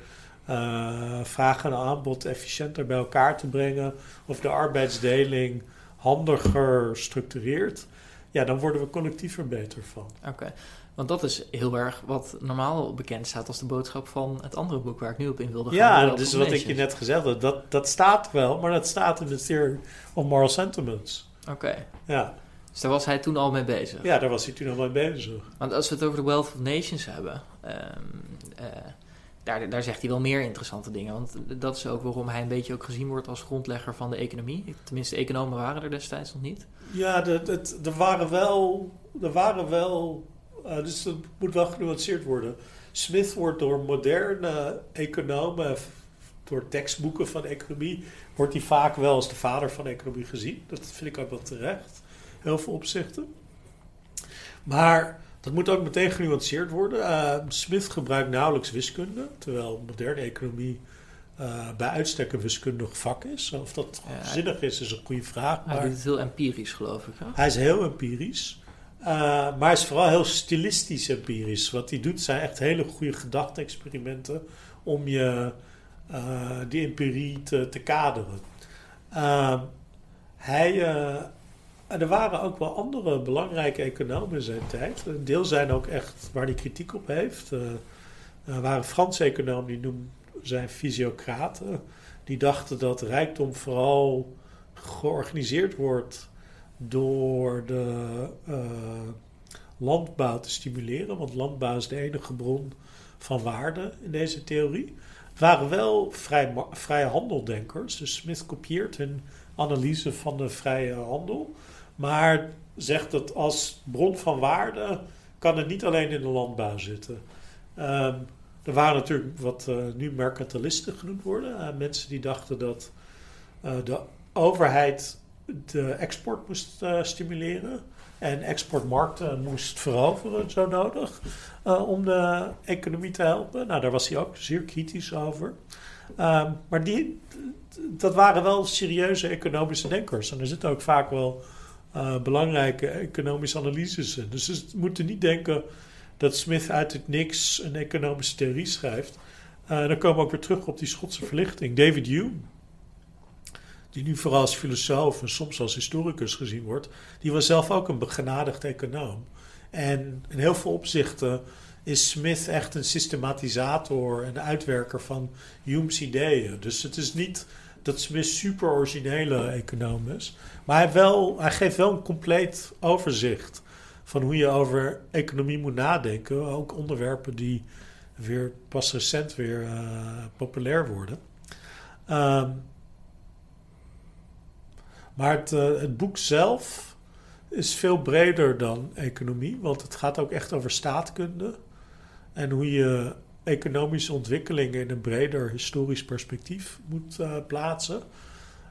uh, vraag en aanbod efficiënter bij elkaar te brengen of de arbeidsdeling handiger structureert, ja, dan worden we collectief er beter van. Oké, okay. Want dat is heel erg wat normaal bekend staat als de boodschap van het andere boek waar ik nu op in wilde gaan. Ja, dus wat ik je net gezegd had, dat, dat staat wel, maar dat staat in de Theory of Moral Sentiments. Oké. Okay. Ja. Dus daar was hij toen al mee bezig? Ja, daar was hij toen al mee bezig. Want als we het over de Wealth of Nations hebben, Um, uh, Daar, daar zegt hij wel meer interessante dingen. Want dat is ook waarom hij een beetje ook gezien wordt als grondlegger van de economie. Tenminste, economen waren er destijds nog niet. Ja, er waren wel... Er waren wel uh, dus dat moet wel genuanceerd worden. Smith wordt door moderne economen, door tekstboeken van economie, wordt hij vaak wel als de vader van de economie gezien. Dat vind ik ook wel terecht. Heel veel opzichten. Maar dat moet ook meteen genuanceerd worden. Uh, Smith gebruikt nauwelijks wiskunde, terwijl moderne economie Uh, bij uitstek een wiskundig vak is. Of dat ja, zinnig is, is een goede vraag. Maar hij doet het heel empirisch, geloof ik. Hè? Hij is heel empirisch. Uh, maar hij is vooral heel stilistisch empirisch. Wat hij doet zijn echt hele goede gedachte-experimenten om je uh, die empirie te, te kaderen. Uh, hij, uh, er waren ook wel andere belangrijke economen in zijn tijd. Een deel zijn ook echt waar hij kritiek op heeft. Uh, er waren Franse economen die noemen zijn fysiocraten, die dachten dat rijkdom vooral georganiseerd wordt door de uh, landbouw te stimuleren, want landbouw is de enige bron van waarde in deze theorie. Het waren wel vrij, vrije handeldenkers, dus Smith kopieert hun analyse van de vrije handel, maar zegt dat als bron van waarde kan het niet alleen in de landbouw zitten. Um, Er waren natuurlijk wat uh, nu mercantilisten genoemd worden. Uh, mensen die dachten dat uh, de overheid de export moest uh, stimuleren. En exportmarkten moest veroveren, zo nodig. Uh, om de economie te helpen. Nou, daar was hij ook zeer kritisch over. Uh, maar die, dat waren wel serieuze economische denkers. En er zitten ook vaak wel uh, belangrijke economische analyses in. Dus we moeten niet denken dat Smith uit het niks een economische theorie schrijft. Uh, dan komen we ook weer terug op die Schotse verlichting. David Hume, die nu vooral als filosoof en soms als historicus gezien wordt, die was zelf ook een begenadigd econoom. En in heel veel opzichten is Smith echt een systematisator en uitwerker van Hume's ideeën. Dus het is niet dat Smith super originele econoom is, maar hij, wel, hij geeft wel een compleet overzicht van hoe je over economie moet nadenken. Ook onderwerpen die weer pas recent weer uh, populair worden. Um, maar het, uh, het boek zelf is veel breder dan economie. Want het gaat ook echt over staatkunde. En hoe je economische ontwikkelingen in een breder historisch perspectief moet uh, plaatsen.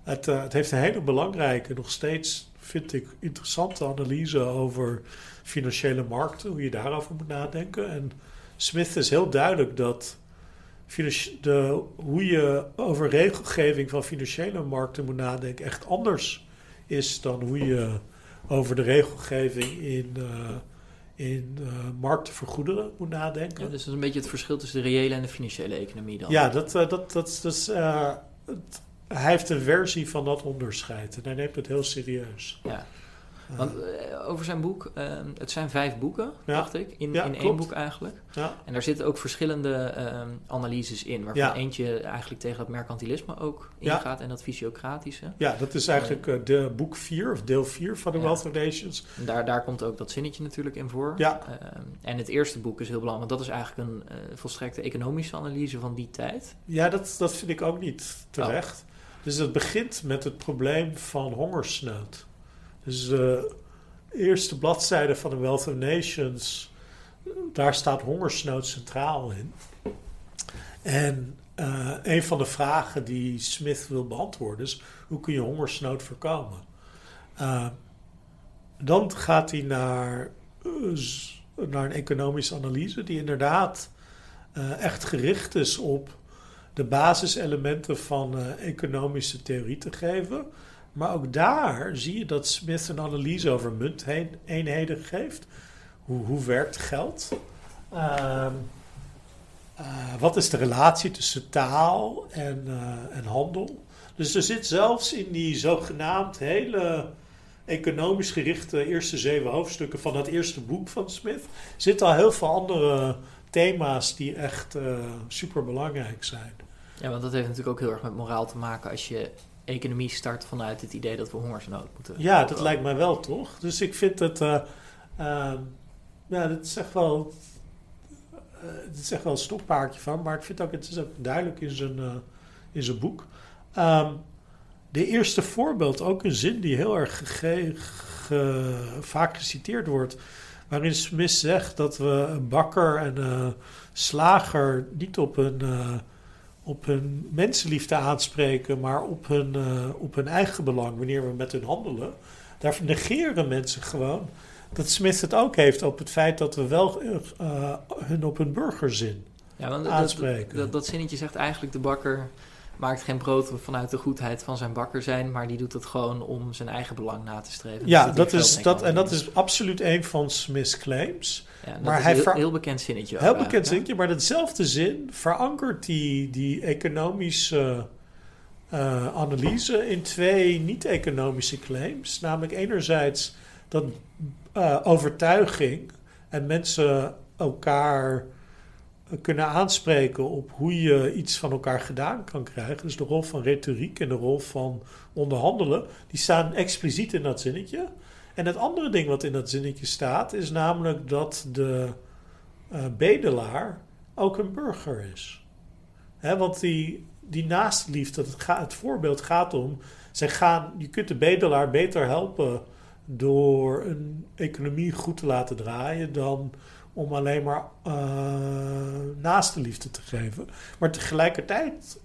Het, uh, het heeft een hele belangrijke, nog steeds vind ik interessante analyse over financiële markten, hoe je daarover moet nadenken. En Smith is heel duidelijk dat de, hoe je over regelgeving van financiële markten moet nadenken echt anders is dan hoe je over de regelgeving in, uh, in uh, markten voor goederen moet nadenken. Ja, dus dat is een beetje het verschil tussen de reële en de financiële economie dan. Ja, dat, uh, dat, dat, dat is... Uh, het, Hij heeft een versie van dat onderscheid en hij neemt het heel serieus. Ja, want uh, over zijn boek, uh, het zijn vijf boeken, ja, dacht ik, in, ja, in één boek eigenlijk. Ja. En daar zitten ook verschillende uh, analyses in, waarvan ja. eentje eigenlijk tegen dat mercantilisme ook ingaat ja. en dat fysiocratische. Ja, dat is eigenlijk uh, de boek vier of deel vier van de ja. Wealth of Nations. Daar, daar komt ook dat zinnetje natuurlijk in voor. Ja. Uh, en het eerste boek is heel belangrijk, want dat is eigenlijk een uh, volstrekte economische analyse van die tijd. Ja, dat, dat vind ik ook niet terecht. Oh. Dus dat begint met het probleem van hongersnood. Dus de eerste bladzijde van de Wealth of Nations, daar staat hongersnood centraal in. En uh, een van de vragen die Smith wil beantwoorden is, hoe kun je hongersnood voorkomen? Uh, dan gaat hij naar, uh, naar een economische analyse die inderdaad uh, echt gericht is op de basiselementen van uh, economische theorie te geven. Maar ook daar zie je dat Smith een analyse over munteenheden geeft. Hoe, hoe werkt geld? Uh, uh, wat is de relatie tussen taal en, uh, en handel? Dus er zit zelfs in die zogenaamd hele economisch gerichte eerste zeven hoofdstukken van dat eerste boek van Smith zit al heel veel andere thema's die echt uh, super belangrijk zijn. Ja, want dat heeft natuurlijk ook heel erg met moraal te maken als je economie start vanuit het idee dat we hongersnood moeten. Ja, dat lijkt mij wel, toch? Dus ik vind dat uh, uh, ja, dat is echt wel uh, dat is echt wel een stokpaardje van, maar ik vind ook, het is ook duidelijk in zijn, uh, in zijn boek. Um, de eerste voorbeeld, ook een zin die heel erg ge- ge- vaak geciteerd wordt, waarin Smith zegt dat we een bakker en een slager niet op hun, uh, op hun mensenliefde aanspreken, maar op hun, uh, op hun eigen belang, wanneer we met hun handelen. Daar negeren mensen gewoon dat Smith het ook heeft op het feit dat we wel uh, hun op hun burgerzin ja, want aanspreken. Dat, dat, dat zinnetje zegt eigenlijk de bakker, maakt geen brood vanuit de goedheid van zijn bakker zijn, maar die doet het gewoon om zijn eigen belang na te streven. Ja, dat, dat is dat en dat is absoluut een van Smith's claims. Ja, dat maar is hij een heel, heel bekend zinnetje. Heel bekend uit, zinnetje, maar datzelfde zin verankert die, die economische uh, analyse in twee niet-economische claims. Namelijk enerzijds dat uh, overtuiging en mensen elkaar kunnen aanspreken op hoe je iets van elkaar gedaan kan krijgen. Dus de rol van retoriek en de rol van onderhandelen, die staan expliciet in dat zinnetje. En het andere ding wat in dat zinnetje staat, is namelijk dat de uh, bedelaar ook een burger is. Hè, want die, die naastliefde, het, ga, het voorbeeld gaat om, zij gaan, je kunt de bedelaar beter helpen door een economie goed te laten draaien dan om alleen maar uh, naastenliefde te geven. Maar tegelijkertijd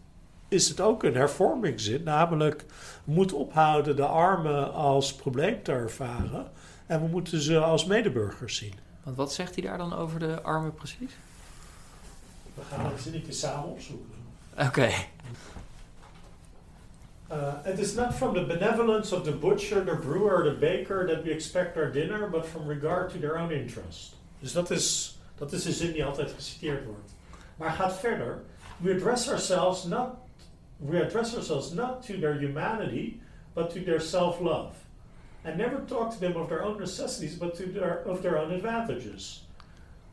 is het ook een hervormingszin. Namelijk, we moeten ophouden de armen als probleem te ervaren. En we moeten ze als medeburgers zien. Want wat zegt hij daar dan over de armen precies? We gaan het zinnetje samen opzoeken. Oké. Okay. Uh, it is not from the benevolence of the butcher, the brewer, the baker that we expect our dinner, but from regard to their own interest. Dus dat is, dat is een zin die altijd geciteerd wordt. Maar gaat verder. We address ourselves not, we address ourselves not to their humanity, but to their self-love. And never talk to them of their own necessities, but to their, of their own advantages.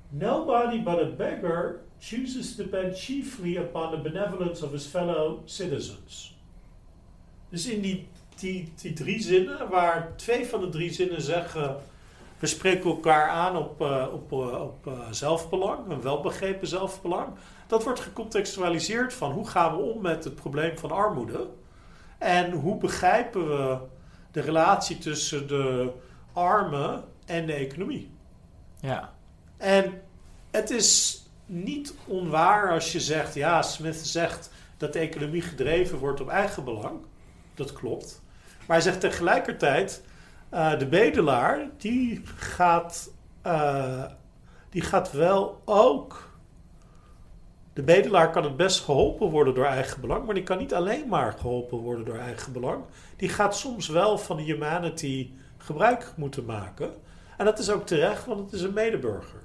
Nobody but a beggar chooses to depend chiefly upon the benevolence of his fellow citizens. Dus in die, die, die drie zinnen, waar twee van de drie zinnen zeggen, we spreken elkaar aan op, uh, op, uh, op uh, zelfbelang, een welbegrepen zelfbelang. Dat wordt gecontextualiseerd van hoe gaan we om met het probleem van armoede. En hoe begrijpen we de relatie tussen de armen en de economie. Ja. En het is niet onwaar als je zegt, ja, Smith zegt dat de economie gedreven wordt op eigenbelang. Dat klopt. Maar hij zegt tegelijkertijd, Uh, de bedelaar, die gaat, uh, die gaat wel ook. De bedelaar kan het best geholpen worden door eigen belang, maar die kan niet alleen maar geholpen worden door eigen belang. Die gaat soms wel van de humanity gebruik moeten maken. En dat is ook terecht, want het is een medeburger.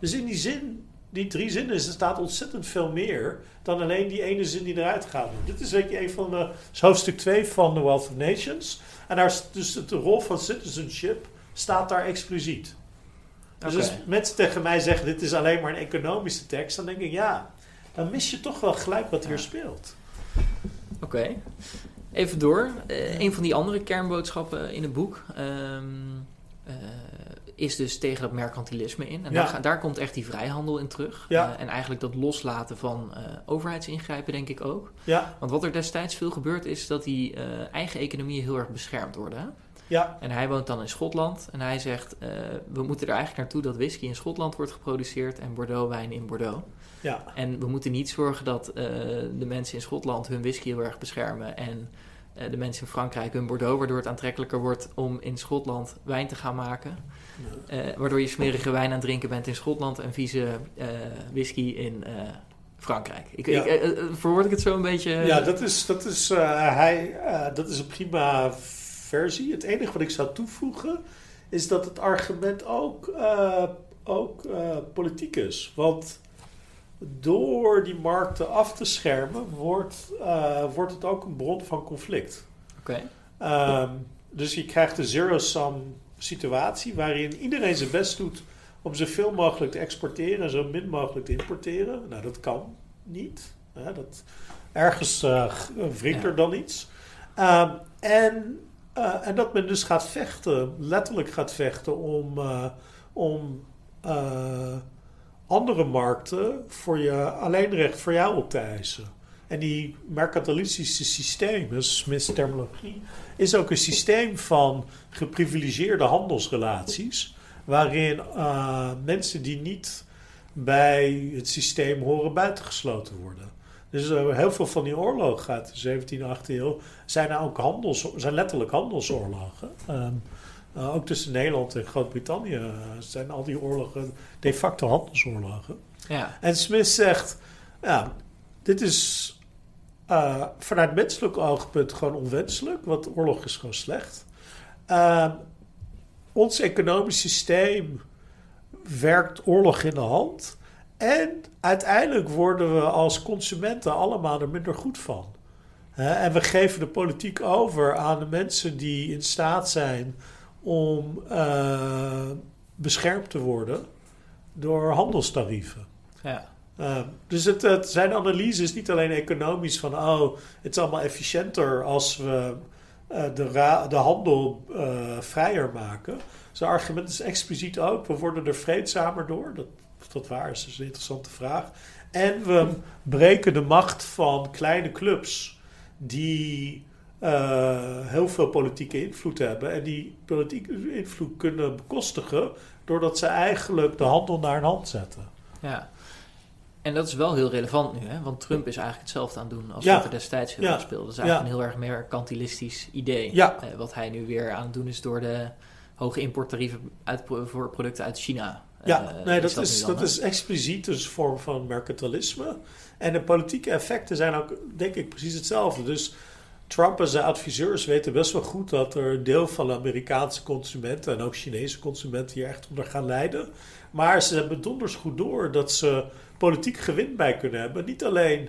Dus in die zin, die drie zinnen, is, er staat ontzettend veel meer dan alleen die ene zin die eruit gaat. Dit is, weet je, een van de hoofdstuk twee van The Wealth of Nations. En daar is dus de rol van citizenship staat daar expliciet. Dus okay. Als mensen tegen mij zeggen, dit is alleen maar een economische tekst, dan denk ik, ja, dan mis je toch wel gelijk wat ja. hier speelt. Oké. Okay. Even door. Uh, een van die andere kernboodschappen in het boek Um, uh, is dus tegen dat mercantilisme in. En ja. daar, daar komt echt die vrijhandel in terug. Ja. Uh, en eigenlijk dat loslaten van uh, overheidsingrijpen, denk ik ook. Ja. Want wat er destijds veel gebeurt, is dat die uh, eigen economieën heel erg beschermd worden. Hè? Ja. En hij woont dan in Schotland. En hij zegt, uh, we moeten er eigenlijk naartoe dat whisky in Schotland wordt geproduceerd en Bordeaux-wijn in Bordeaux. Ja. En we moeten niet zorgen dat uh, de mensen in Schotland hun whisky heel erg beschermen en de mensen in Frankrijk hun Bordeaux, waardoor het aantrekkelijker wordt om in Schotland wijn te gaan maken. Ja. Uh, waardoor je smerige wijn aan het drinken bent in Schotland en vieze uh, whisky in uh, Frankrijk. Ik, ja. ik, uh, verwoord ik het zo een beetje? Ja, dat is, dat is, uh, hij, uh, dat is een prima versie. Het enige wat ik zou toevoegen is dat het argument ook, uh, ook uh, politiek is. Want door die markten af te schermen wordt, uh, wordt het ook een bron van conflict. Oké. Okay. Um, dus je krijgt een zero-sum situatie waarin iedereen zijn best doet om zoveel mogelijk te exporteren en zo min mogelijk te importeren. Nou, dat kan niet. Hè? Dat, ergens uh, wringt ja. er dan iets. Um, en, uh, en dat men dus gaat vechten, letterlijk gaat vechten om Uh, om uh, andere markten voor je alleenrecht voor jou op te eisen. En die mercantilistische systemen, Smith's terminologie, is ook een systeem van geprivilegeerde handelsrelaties, waarin uh, mensen die niet bij het systeem horen buitengesloten worden. Dus uh, heel veel van die oorlogen uit de zeventiende en achttiende eeuw zijn nou ook handels, zijn letterlijk handelsoorlogen. Uh, Uh, ook tussen Nederland en Groot-Brittannië uh, zijn al die oorlogen de facto handelsoorlogen. Ja. En Smith zegt, ja, dit is, uh, vanuit menselijk oogpunt gewoon onwenselijk, want oorlog is gewoon slecht. Uh, ons economisch systeem werkt oorlog in de hand. En uiteindelijk worden we als consumenten allemaal er minder goed van. Uh, en we geven de politiek over aan de mensen die in staat zijn om uh, beschermd te worden door handelstarieven. Ja. Uh, dus het, het zijn analyses niet alleen economisch van oh, het is allemaal efficiënter als we uh, de, ra- de handel uh, vrijer maken. Zijn argument is expliciet ook, we worden er vreedzamer door. Dat, of dat waar is, is een interessante vraag. En we breken de macht van kleine clubs die uh, heel veel politieke invloed hebben en die politieke invloed kunnen bekostigen doordat ze eigenlijk de handel naar een hand zetten. Ja. En dat is wel heel relevant nu, hè? Want Trump is eigenlijk hetzelfde aan het doen als ja. wat er destijds heel ja. speelde. Dat is eigenlijk ja. een heel erg merkantilistisch idee. Ja. Eh, wat hij nu weer aan het doen is door de hoge importtarieven uit, voor producten uit China. Ja, uh, nee, is dat, dat, is, dan, dat is expliciet dus een vorm van mercantilisme. En de politieke effecten zijn ook, denk ik, precies hetzelfde. Dus Trump en zijn adviseurs weten best wel goed dat er een deel van de Amerikaanse consumenten en ook Chinese consumenten hier echt onder gaan lijden. Maar ze hebben donders goed door dat ze politiek gewin bij kunnen hebben. Niet alleen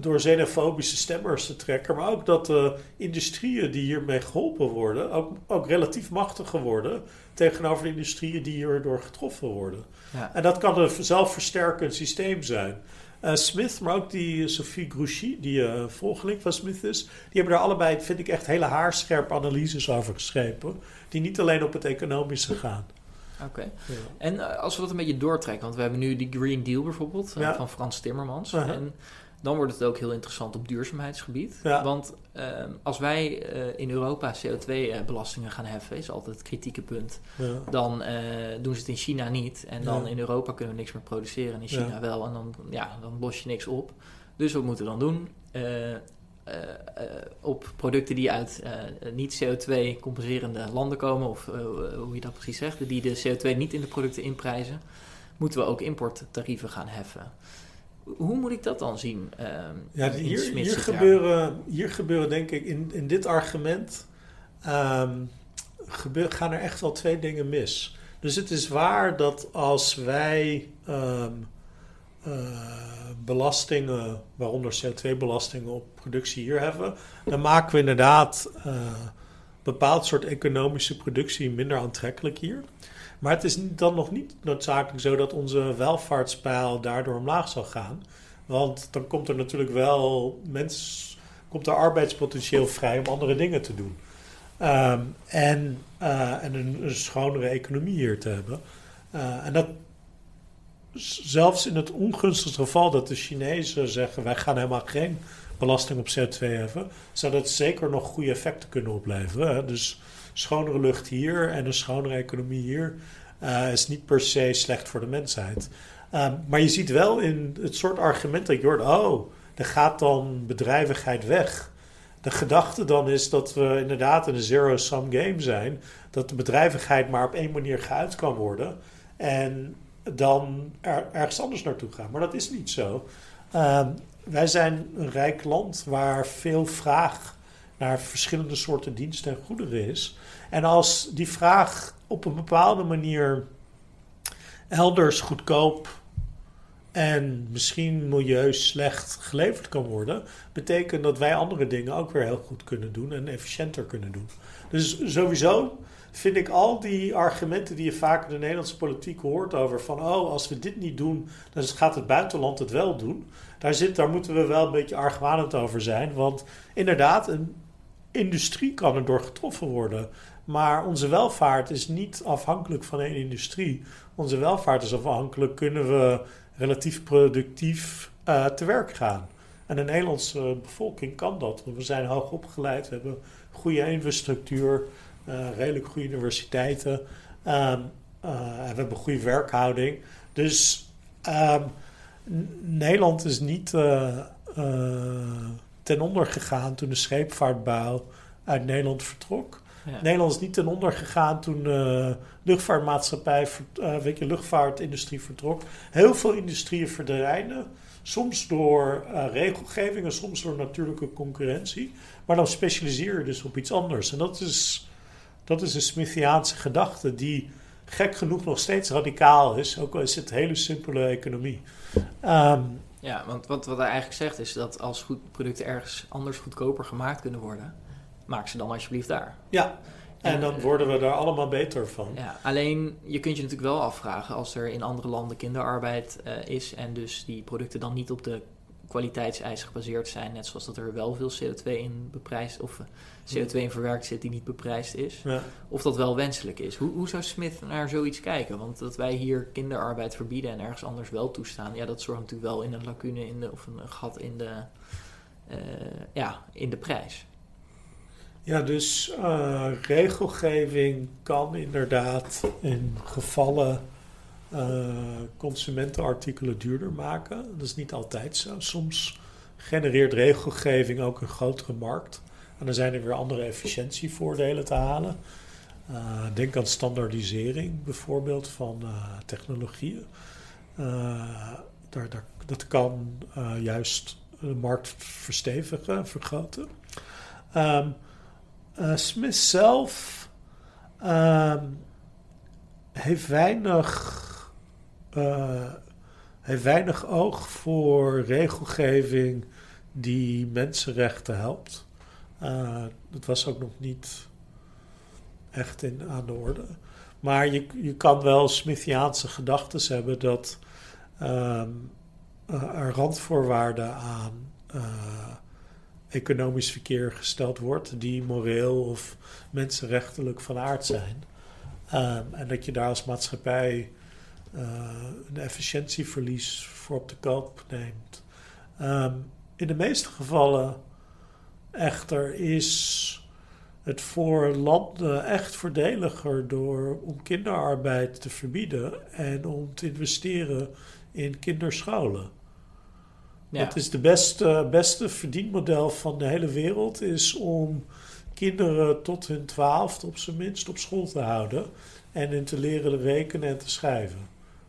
door xenofobische stemmers te trekken, maar ook dat de industrieën die hiermee geholpen worden, ook, ook relatief machtiger worden tegenover de industrieën die hierdoor getroffen worden. Ja. En dat kan een zelfversterkend systeem zijn. Uh, Smith, maar ook die Sophie Grouchy, die uh, volgeling van Smith is, die hebben daar allebei, vind ik, echt hele haarscherpe analyses over geschreven, die niet alleen op het economische gaan. Oké. Okay. Ja. En uh, als we dat een beetje doortrekken, want we hebben nu die Green Deal bijvoorbeeld, uh, ja. van Frans Timmermans. Uh-huh. En dan wordt het ook heel interessant op duurzaamheidsgebied. Ja. Want uh, als wij uh, in Europa C O twee belastingen gaan heffen, is altijd het kritieke punt. Ja. Dan uh, doen ze het in China niet. En dan ja. in Europa kunnen we niks meer produceren. En in China ja. wel. En dan, ja, dan los je niks op. Dus wat moeten we dan doen? Uh, uh, uh, op producten die uit uh, niet C O twee compenserende landen komen, of uh, hoe je dat precies zegt, die de C O twee niet in de producten inprijzen, moeten we ook importtarieven gaan heffen. Hoe moet ik dat dan zien? Uh, ja, hier, hier, gebeuren, hier gebeuren denk ik in, in dit argument um, gebeur, gaan er echt wel twee dingen mis. Dus het is waar dat als wij um, uh, belastingen, waaronder C O twee belastingen op productie hier hebben, dan maken we inderdaad uh, een bepaald soort economische productie minder aantrekkelijk hier. Maar het is dan nog niet noodzakelijk zo dat onze welvaartspeil daardoor omlaag zal gaan. Want dan komt er natuurlijk wel mens, komt er arbeidspotentieel vrij om andere dingen te doen. Um, en, uh, en een, een schonere economie hier te hebben. Uh, en dat zelfs in het ongunstigste geval dat de Chinezen zeggen, wij gaan helemaal geen belasting op C O twee heffen, zou dat zeker nog goede effecten kunnen opleveren. Hè? Dus schonere lucht hier en een schonere economie hier uh, is niet per se slecht voor de mensheid. Um, maar je ziet wel in het soort argument dat je hoort, oh, er gaat dan bedrijvigheid weg. De gedachte dan is dat we inderdaad in een zero-sum game zijn, dat de bedrijvigheid maar op één manier geuit kan worden en dan er, ergens anders naartoe gaan. Maar dat is niet zo. Um, wij zijn een rijk land waar veel vraag naar verschillende soorten diensten en goederen is. En als die vraag op een bepaalde manier elders goedkoop en misschien milieu slecht geleverd kan worden, betekent dat wij andere dingen ook weer heel goed kunnen doen en efficiënter kunnen doen. Dus sowieso vind ik al die argumenten die je vaak in de Nederlandse politiek hoort over van, oh, als we dit niet doen, dan gaat het buitenland het wel doen. Daar, zit, daar moeten we wel een beetje argwanend over zijn. Want inderdaad, een industrie kan erdoor getroffen worden. Maar onze welvaart is niet afhankelijk van één industrie. Onze welvaart is afhankelijk, kunnen we relatief productief uh, te werk gaan. En de Nederlandse bevolking kan dat. Want we zijn hoog opgeleid, we hebben goede infrastructuur, uh, redelijk goede universiteiten. Um, uh, we hebben goede werkhouding. Dus Um, Nederland is niet uh, uh, ten onder gegaan toen de scheepvaartbouw uit Nederland vertrok. Ja. Nederland is niet ten onder gegaan toen de uh, luchtvaartmaatschappij, uh, weet je, luchtvaartindustrie vertrok. Heel veel industrieën verdwijnen. Soms door uh, regelgeving en soms door natuurlijke concurrentie. Maar dan specialiseer je dus op iets anders. En dat is, dat is een Smithiaanse gedachte die gek genoeg nog steeds radicaal is. Ook al is het een hele simpele economie. Um, ja, want wat, wat hij eigenlijk zegt is dat als goed producten ergens anders goedkoper gemaakt kunnen worden, maak ze dan alsjeblieft daar. Ja, en dan worden we daar allemaal beter van. Ja, alleen, je kunt je natuurlijk wel afvragen, als er in andere landen kinderarbeid uh, is en dus die producten dan niet op de kwaliteitseisen gebaseerd zijn, net zoals dat er wel veel C O twee in beprijsd of C O twee in verwerkt zit die niet beprijsd is, ja. Of dat wel wenselijk is. Hoe, hoe zou Smith naar zoiets kijken? Want dat wij hier kinderarbeid verbieden en ergens anders wel toestaan, ja, dat zorgt natuurlijk wel in een lacune in de, of een gat in de, uh, ja, in de prijs. Ja, dus uh, regelgeving kan inderdaad in gevallen uh, consumentenartikelen duurder maken. Dat is niet altijd zo. Soms genereert regelgeving ook een grotere markt. En dan zijn er weer andere efficiëntievoordelen te halen. Uh, denk aan standaardisering bijvoorbeeld van uh, technologieën. Uh, daar, daar, dat kan uh, juist de markt verstevigen, vergroten. Um, Uh, Smith zelf uh, heeft, weinig, uh, heeft weinig oog voor regelgeving die mensenrechten helpt. Uh, dat was ook nog niet echt in, aan de orde. Maar je, je kan wel Smithiaanse gedachtes hebben dat uh, er randvoorwaarden aan Uh, economisch verkeer gesteld wordt die moreel of mensenrechtelijk van aard zijn. Um, en dat je daar als maatschappij uh, een efficiëntieverlies voor op de koop neemt. Um, in de meeste gevallen echter is het voor landen echt voordeliger door om kinderarbeid te verbieden en om te investeren in kinderscholen. Ja. Dat is het beste, beste verdienmodel van de hele wereld, is om kinderen tot hun twaalfde op zijn minst op school te houden en hen te leren rekenen en te schrijven.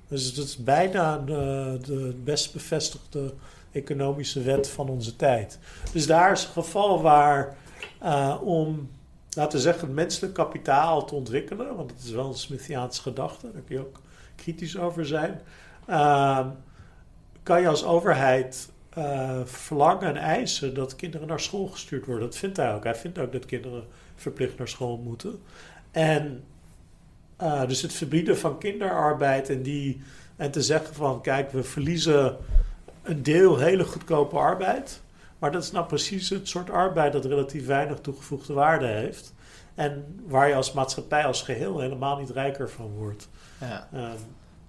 Dus dat is bijna de, de best bevestigde economische wet van onze tijd. Dus daar is een geval waar uh, om, laten we zeggen, het menselijk kapitaal te ontwikkelen, want dat is wel een Smithiaanse gedachte, daar kun je ook kritisch over zijn, uh, kan je als overheid uh, verlangen en eisen dat kinderen naar school gestuurd worden. Dat vindt hij ook. Hij vindt ook dat kinderen verplicht naar school moeten. En uh, dus het verbieden van kinderarbeid en, die, en te zeggen van, kijk, we verliezen een deel hele goedkope arbeid. Maar dat is nou precies het soort arbeid dat relatief weinig toegevoegde waarde heeft. En waar je als maatschappij als geheel helemaal niet rijker van wordt. Ja. Um,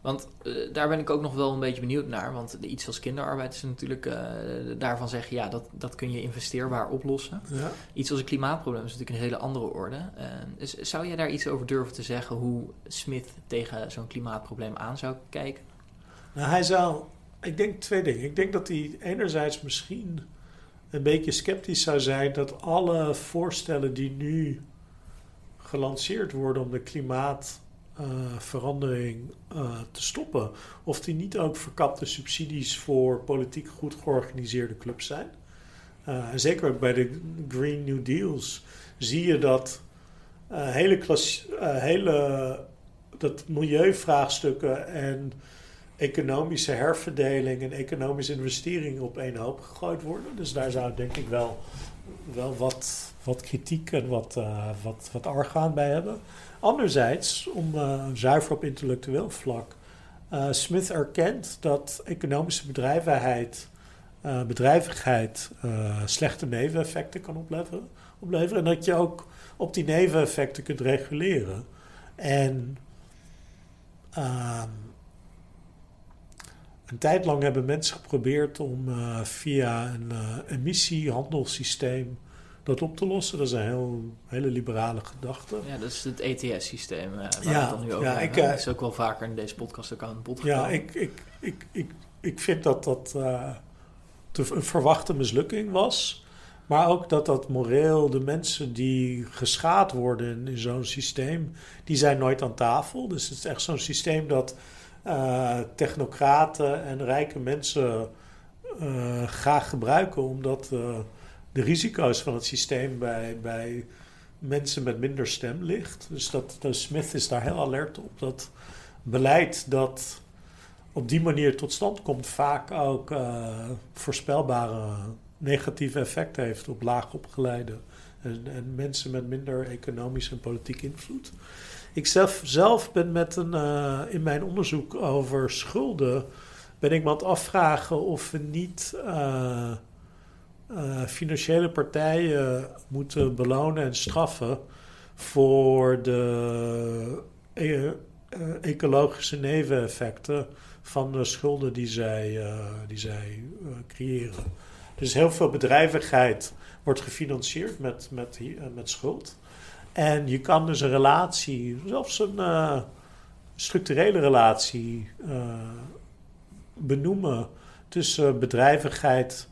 Want uh, daar ben ik ook nog wel een beetje benieuwd naar. Want iets als kinderarbeid is natuurlijk, Uh, daarvan zeggen, ja, dat, dat kun je investeerbaar oplossen. Ja. Iets als een klimaatprobleem is natuurlijk een hele andere orde. Uh, dus zou jij daar iets over durven te zeggen, hoe Smith tegen zo'n klimaatprobleem aan zou kijken? Nou, hij zou, ik denk twee dingen. Ik denk dat hij enerzijds misschien een beetje sceptisch zou zijn dat alle voorstellen die nu gelanceerd worden om de klimaat Uh, verandering uh, te stoppen, of die niet ook verkapte subsidies voor politiek goed georganiseerde clubs zijn. Uh, en zeker ook bij de Green New Deals zie je dat uh, hele, klas, uh, hele dat milieuvraagstukken en economische herverdeling en economische investeringen op één hoop gegooid worden. Dus daar zou denk ik wel, wel wat, wat kritiek en wat, uh, wat, wat argwaan bij hebben. Anderzijds, om uh, zuiver op intellectueel vlak, Uh, Smith erkent dat economische bedrijvigheid, uh, bedrijvigheid uh, slechte neveneffecten kan opleveren, opleveren. En dat je ook op die neveneffecten kunt reguleren. En uh, een tijd lang hebben mensen geprobeerd om uh, via een uh, emissiehandelssysteem dat op te lossen. Dat is een heel, hele liberale gedachte. Ja, dat is het E T S-systeem uh, waar ja, we het dan nu over ja, hebben. Ik, uh, dat is ook wel vaker in deze podcast ook aan bod gekomen. Ja, ik, ik, ik, ik, ik vind dat dat uh, te, een verwachte mislukking was. Maar ook dat dat moreel, de mensen die geschaad worden in zo'n systeem, die zijn nooit aan tafel. Dus het is echt zo'n systeem dat uh, technocraten en rijke mensen uh, graag gebruiken omdat uh, de risico's van het systeem bij, bij mensen met minder stem ligt. Dus dat, dat Smith is daar heel alert op. Dat beleid dat op die manier tot stand komt vaak ook uh, voorspelbare negatieve effecten heeft op laagopgeleiden en, en mensen met minder economisch en politiek invloed. Ik zelf, zelf ben met een, uh, in mijn onderzoek over schulden ben ik me aan het afvragen of we niet uh, uh, financiële partijen moeten belonen en straffen voor de uh, uh, ecologische neveneffecten van de schulden die zij, uh, die zij uh, creëren. Dus heel veel bedrijvigheid wordt gefinancierd met, met, uh, met schuld. En je kan dus een relatie, zelfs een uh, structurele relatie uh, benoemen tussen bedrijvigheid,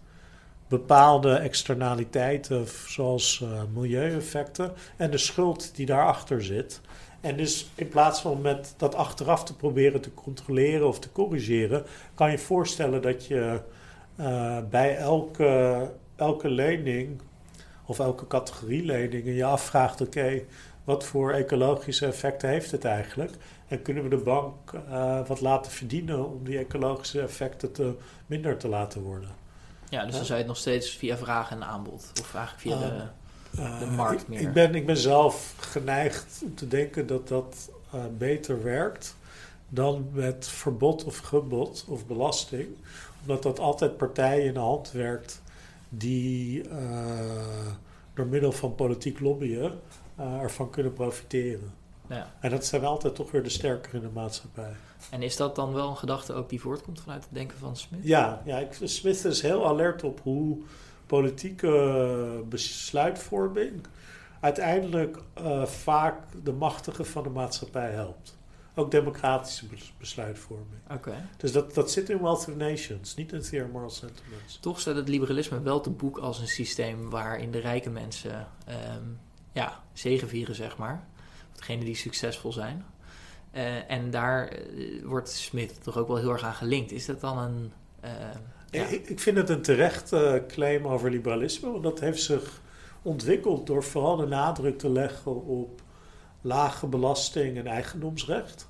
bepaalde externaliteiten zoals uh, milieueffecten en de schuld die daarachter zit. En dus in plaats van met dat achteraf te proberen te controleren of te corrigeren, kan je voorstellen dat je uh, bij elke, elke lening of elke categorie leningen je afvraagt, oké, okay, wat voor ecologische effecten heeft het eigenlijk? En kunnen we de bank uh, wat laten verdienen om die ecologische effecten te, minder te laten worden? Ja, dus ja. Dan zou je het nog steeds via vraag en aanbod, of eigenlijk via uh, de, uh, de markt meer. Ik, ik, ben, ik ben zelf geneigd om te denken dat dat uh, beter werkt dan met verbod of gebod of belasting. Omdat dat altijd partijen in de hand werkt die uh, door middel van politiek lobbyen uh, ervan kunnen profiteren. Ja. En dat zijn altijd toch weer de sterker in de maatschappij. En is dat dan wel een gedachte ook die voortkomt vanuit het denken van Smith? Ja, ja ik, Smith is heel alert op hoe politieke besluitvorming uiteindelijk uh, vaak de machtigen van de maatschappij helpt. Ook democratische besluitvorming. Okay. Dus dat, dat zit in Wealth of Nations, niet in Theory of Moral Sentiments. Toch staat het liberalisme wel te boek als een systeem waarin de rijke mensen um, ja, zegevieren, zeg maar. Degenen die succesvol zijn. Uh, en daar uh, wordt Smith toch ook wel heel erg aan gelinkt. Is dat dan een... Uh, ja. ik, ik vind het een terechte uh, claim over liberalisme, want dat heeft zich ontwikkeld door vooral de nadruk te leggen op lage belasting en eigendomsrecht.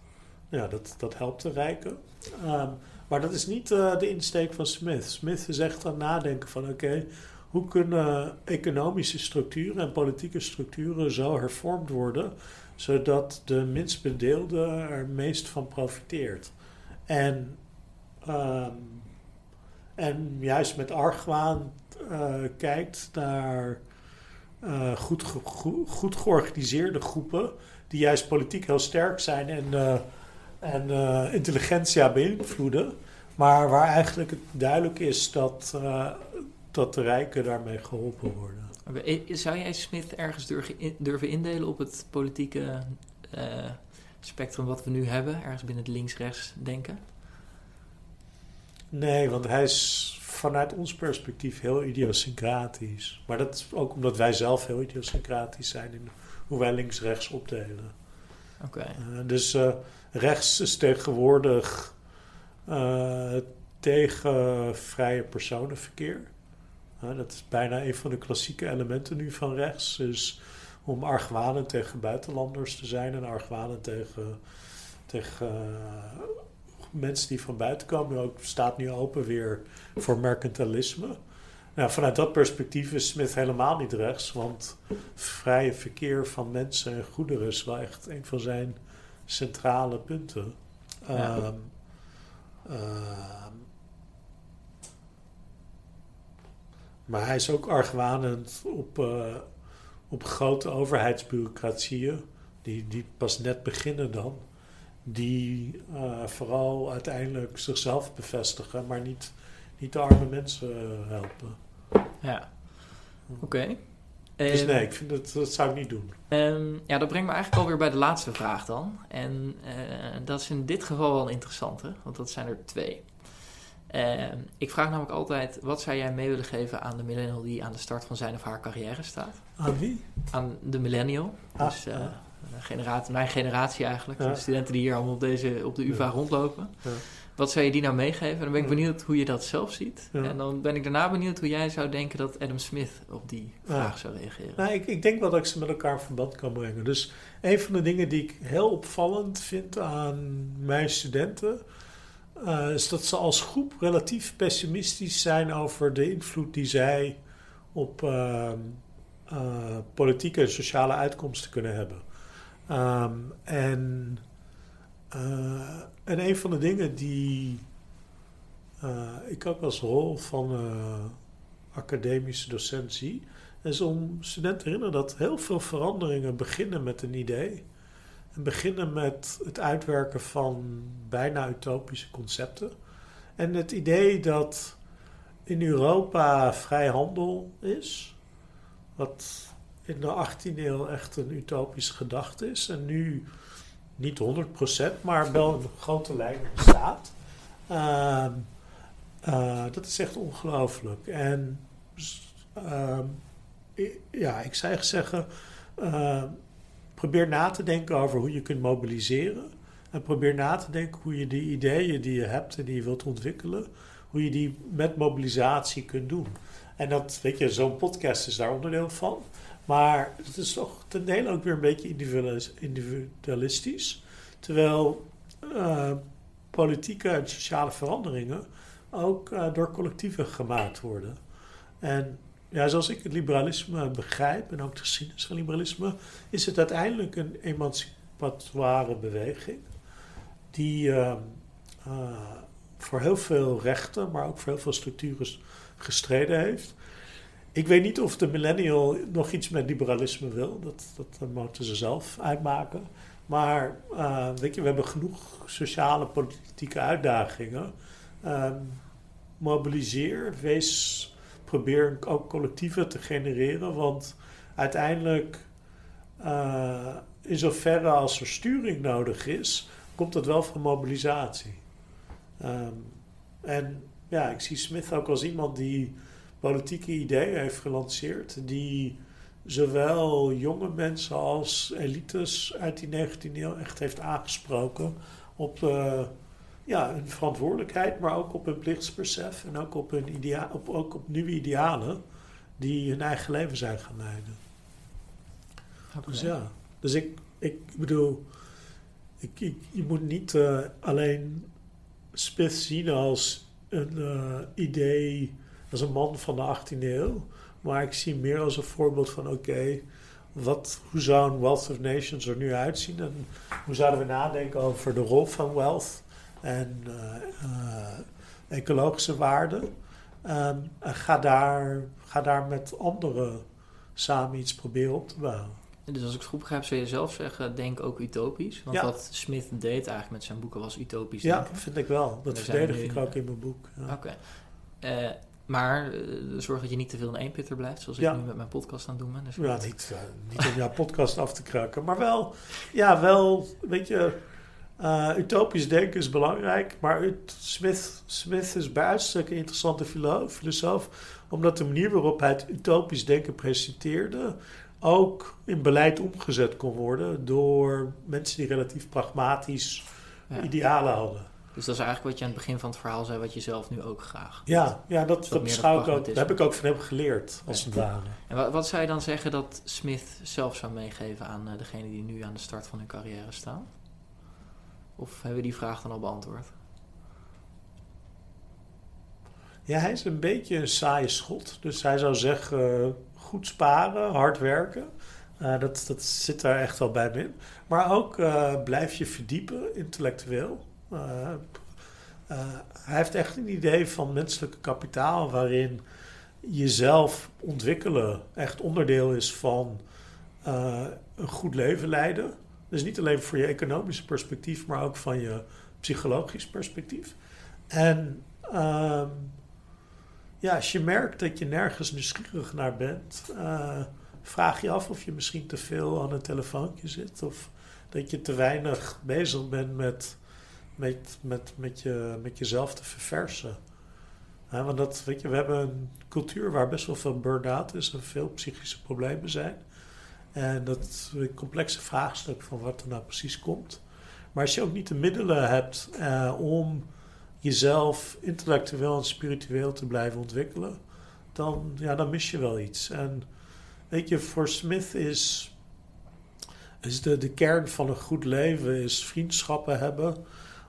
Ja, dat, dat helpt de rijken. Um, maar dat is niet uh, de insteek van Smith. Smith is echt aan het nadenken van oké, okay, hoe kunnen economische structuren en politieke structuren zo hervormd worden zodat de minst bedeelde er meest van profiteert. En, um, en juist met argwaan uh, kijkt naar Uh, goed, goed, goed georganiseerde groepen die juist politiek heel sterk zijn en, uh, en uh, intelligentsia beïnvloeden, maar waar eigenlijk het duidelijk is dat, uh, dat de rijken daarmee geholpen worden. Okay. Zou jij Smith ergens durven indelen op het politieke uh, spectrum wat we nu hebben, ergens binnen het links-rechts denken? Nee, want hij is vanuit ons perspectief heel idiosyncratisch. Maar dat is ook omdat wij zelf heel idiosyncratisch zijn in hoe wij links-rechts opdelen. Okay. Uh, dus uh, rechts is tegenwoordig uh, tegen vrije personenverkeer. Uh, dat is bijna een van de klassieke elementen nu van rechts. Dus om argwanend tegen buitenlanders te zijn en argwanend tegen... tegen uh, mensen die van buiten komen, ook staat nu open weer voor mercantilisme. Nou, vanuit dat perspectief is Smith helemaal niet rechts, want vrije verkeer van mensen en goederen is wel echt een van zijn centrale punten. Ja. Um, um, maar hij is ook argwanend op, uh, op grote overheidsbureaucratieën, die, die pas net beginnen dan. Die uh, vooral uiteindelijk zichzelf bevestigen, maar niet, niet de arme mensen helpen. Ja, oké. Okay. Dus um, nee, ik vind dat, dat zou ik niet doen. Um, ja, dat brengt me eigenlijk alweer bij de laatste vraag dan. En uh, dat is in dit geval wel een interessante, want dat zijn er twee. Uh, ik vraag namelijk altijd, wat zou jij mee willen geven aan de millennial die aan de start van zijn of haar carrière staat? Aan wie? Aan de millennial. Ah, dus, uh, ja. Generatie, mijn generatie eigenlijk, ja. De studenten die hier allemaal op, deze, op de UvA ja. rondlopen. Ja. Wat zou je die nou meegeven? Dan ben ik benieuwd hoe je dat zelf ziet. Ja. En dan ben ik daarna benieuwd hoe jij zou denken dat Adam Smith op die vraag ja. zou reageren. Nou, ik, ik denk wel dat ik ze met elkaar in verband kan brengen. Dus een van de dingen die ik heel opvallend vind aan mijn studenten... Uh, is dat ze als groep relatief pessimistisch zijn over de invloed die zij op uh, uh, politieke en sociale uitkomsten kunnen hebben. Um, en... Uh, en een van de dingen die uh, ik ook als rol van uh, academische docent zie, is om studenten te herinneren dat heel veel veranderingen beginnen met een idee. En beginnen met het uitwerken van bijna utopische concepten. En het idee dat in Europa vrij handel is, wat in de achttiende eeuw echt een utopische gedachte is. En nu... niet honderd procent, maar wel een grote lijn bestaat. Uh, uh, dat is echt ongelooflijk. En uh, ja, ik zou echt zeggen... Uh, probeer na te denken over hoe je kunt mobiliseren. En probeer na te denken hoe je die ideeën die je hebt en die je wilt ontwikkelen... hoe je die met mobilisatie kunt doen. En dat, weet je, zo'n podcast is daar onderdeel van... Maar het is toch ten dele ook weer een beetje individualistisch. Terwijl uh, politieke en sociale veranderingen ook uh, door collectieven gemaakt worden. En ja, zoals ik het liberalisme begrijp en ook de geschiedenis van liberalisme... is het uiteindelijk een emancipatoire beweging die uh, uh, voor heel veel rechten... maar ook voor heel veel structuren gestreden heeft... Ik weet niet of de millennial nog iets met liberalisme wil. Dat, dat moeten ze zelf uitmaken. Maar uh, weet je, we hebben genoeg sociale politieke uitdagingen. Uh, mobiliseer, wees, probeer ook collectieven te genereren. Want uiteindelijk, uh, in zoverre als er sturing nodig is, komt dat wel van mobilisatie. Um, en ja, ik zie Smith ook als iemand die... politieke ideeën heeft gelanceerd... die zowel jonge mensen als elites uit die negentiende eeuw echt heeft aangesproken... op uh, ja, hun verantwoordelijkheid, maar ook op hun plichtsbesef... en ook op, hun idea- op, ook op nieuwe idealen die hun eigen leven zijn gaan leiden. Okay. Dus ja, dus ik, ik bedoel... Ik, ik, je moet niet uh, alleen Smith zien als een uh, idee... als een man van de achttiende eeuw. Maar ik zie meer als een voorbeeld van... oké, okay, hoe zou een Wealth of Nations er nu uitzien? En hoe zouden we nadenken over de rol van wealth... en uh, uh, ecologische waarden? Um, en ga daar, ga daar met anderen samen iets proberen op te bouwen. En dus als ik het goed begrijp, zou je zelf zeggen... denk ook utopisch. Want ja. wat Smith deed eigenlijk met zijn boeken was utopisch denken. Ja, vind ik wel. Dat verdedig ik ook in mijn boek. Ja. Oké. Okay. Uh, Maar uh, zorg dat je niet te veel in één pitter blijft... zoals ja. ik nu met mijn podcast aan het doen ben. Dus ja, niet, uh, niet om jouw podcast af te kraken. Maar wel, ja, wel, weet je... Uh, utopisch denken is belangrijk... maar ut- Smith, Smith is bij uitstek een interessante filo- filosoof... omdat de manier waarop hij het utopisch denken presenteerde... ook in beleid omgezet kon worden... door mensen die relatief pragmatisch ja. idealen hadden. Dus dat is eigenlijk wat je aan het begin van het verhaal zei... wat je zelf nu ook graag... Ja, ja dat, dat, beschouw ik ook, dat heb ik ook van hem geleerd, als het ware. En wat, wat zou je dan zeggen dat Smith zelf zou meegeven... aan uh, degenen die nu aan de start van hun carrière staan? Of hebben we die vraag dan al beantwoord? Ja, hij is een beetje een saaie schot. Dus hij zou zeggen... Uh, goed sparen, hard werken... Uh, dat, dat zit daar echt wel bij in. Maar ook uh, blijf je verdiepen, intellectueel... Uh, uh, hij heeft echt een idee van menselijke kapitaal... waarin jezelf ontwikkelen echt onderdeel is van uh, een goed leven leiden. Dus niet alleen voor je economische perspectief... maar ook van je psychologisch perspectief. En uh, ja, als je merkt dat je nergens nieuwsgierig naar bent... Uh, vraag je af of je misschien te veel aan een telefoontje zit... of dat je te weinig bezig bent met... Met, met, met, je, met jezelf te verversen. He, want dat, weet je, we hebben een cultuur waar best wel veel burn-out is... en veel psychische problemen zijn. En dat complexe vraagstuk van wat er nou precies komt. Maar als je ook niet de middelen hebt eh, om jezelf intellectueel en spiritueel te blijven ontwikkelen, dan, ja, dan mis je wel iets. En weet je, voor Smith is, is de, de kern van een goed leven is vriendschappen hebben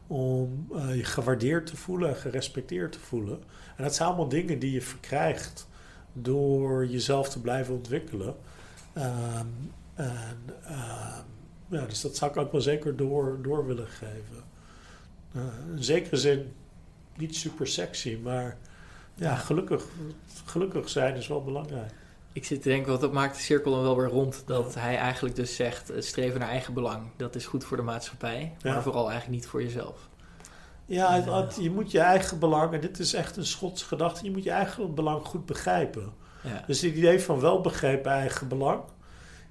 om uh, je gewaardeerd te voelen en gerespecteerd te voelen. En dat zijn allemaal dingen die je verkrijgt door jezelf te blijven ontwikkelen. Um, en, um, ja, dus dat zou ik ook wel zeker door, door willen geven. Uh, in zekere zin niet super sexy, maar ja, gelukkig, gelukkig zijn is wel belangrijk. Ik zit te denken, want dat maakt de cirkel dan wel weer rond. Dat ja. hij eigenlijk dus zegt, streven naar eigen belang. Dat is goed voor de maatschappij, maar ja. vooral eigenlijk niet voor jezelf. Ja, het, het, je moet je eigen belang, en dit is echt een Schotse gedachte, je moet je eigen belang goed begrijpen. Ja. Dus het idee van wel begrepen eigen belang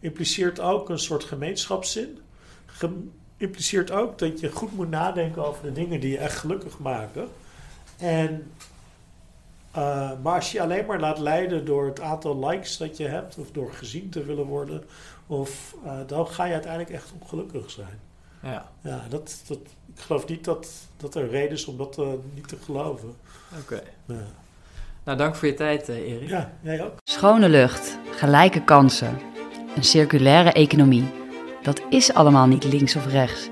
impliceert ook een soort gemeenschapszin. Ge- impliceert ook dat je goed moet nadenken over de dingen die je echt gelukkig maken. En, uh, maar als je alleen maar laat leiden door het aantal likes dat je hebt, of door gezien te willen worden, of, uh, dan ga je uiteindelijk echt ongelukkig zijn. Ja, ja dat, dat, ik geloof niet dat, dat er reden is om dat uh, niet te geloven. Oké. Okay. Ja. Nou, dank voor je tijd, uh, Erik. Ja, jij ook. Schone lucht, gelijke kansen, een circulaire economie. Dat is allemaal niet links of rechts.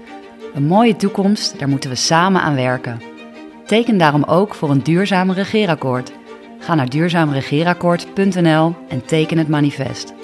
Een mooie toekomst, daar moeten we samen aan werken. Teken daarom ook voor een duurzaam regeerakkoord. Ga naar duurzaam regeerakkoord punt n l en teken het manifest.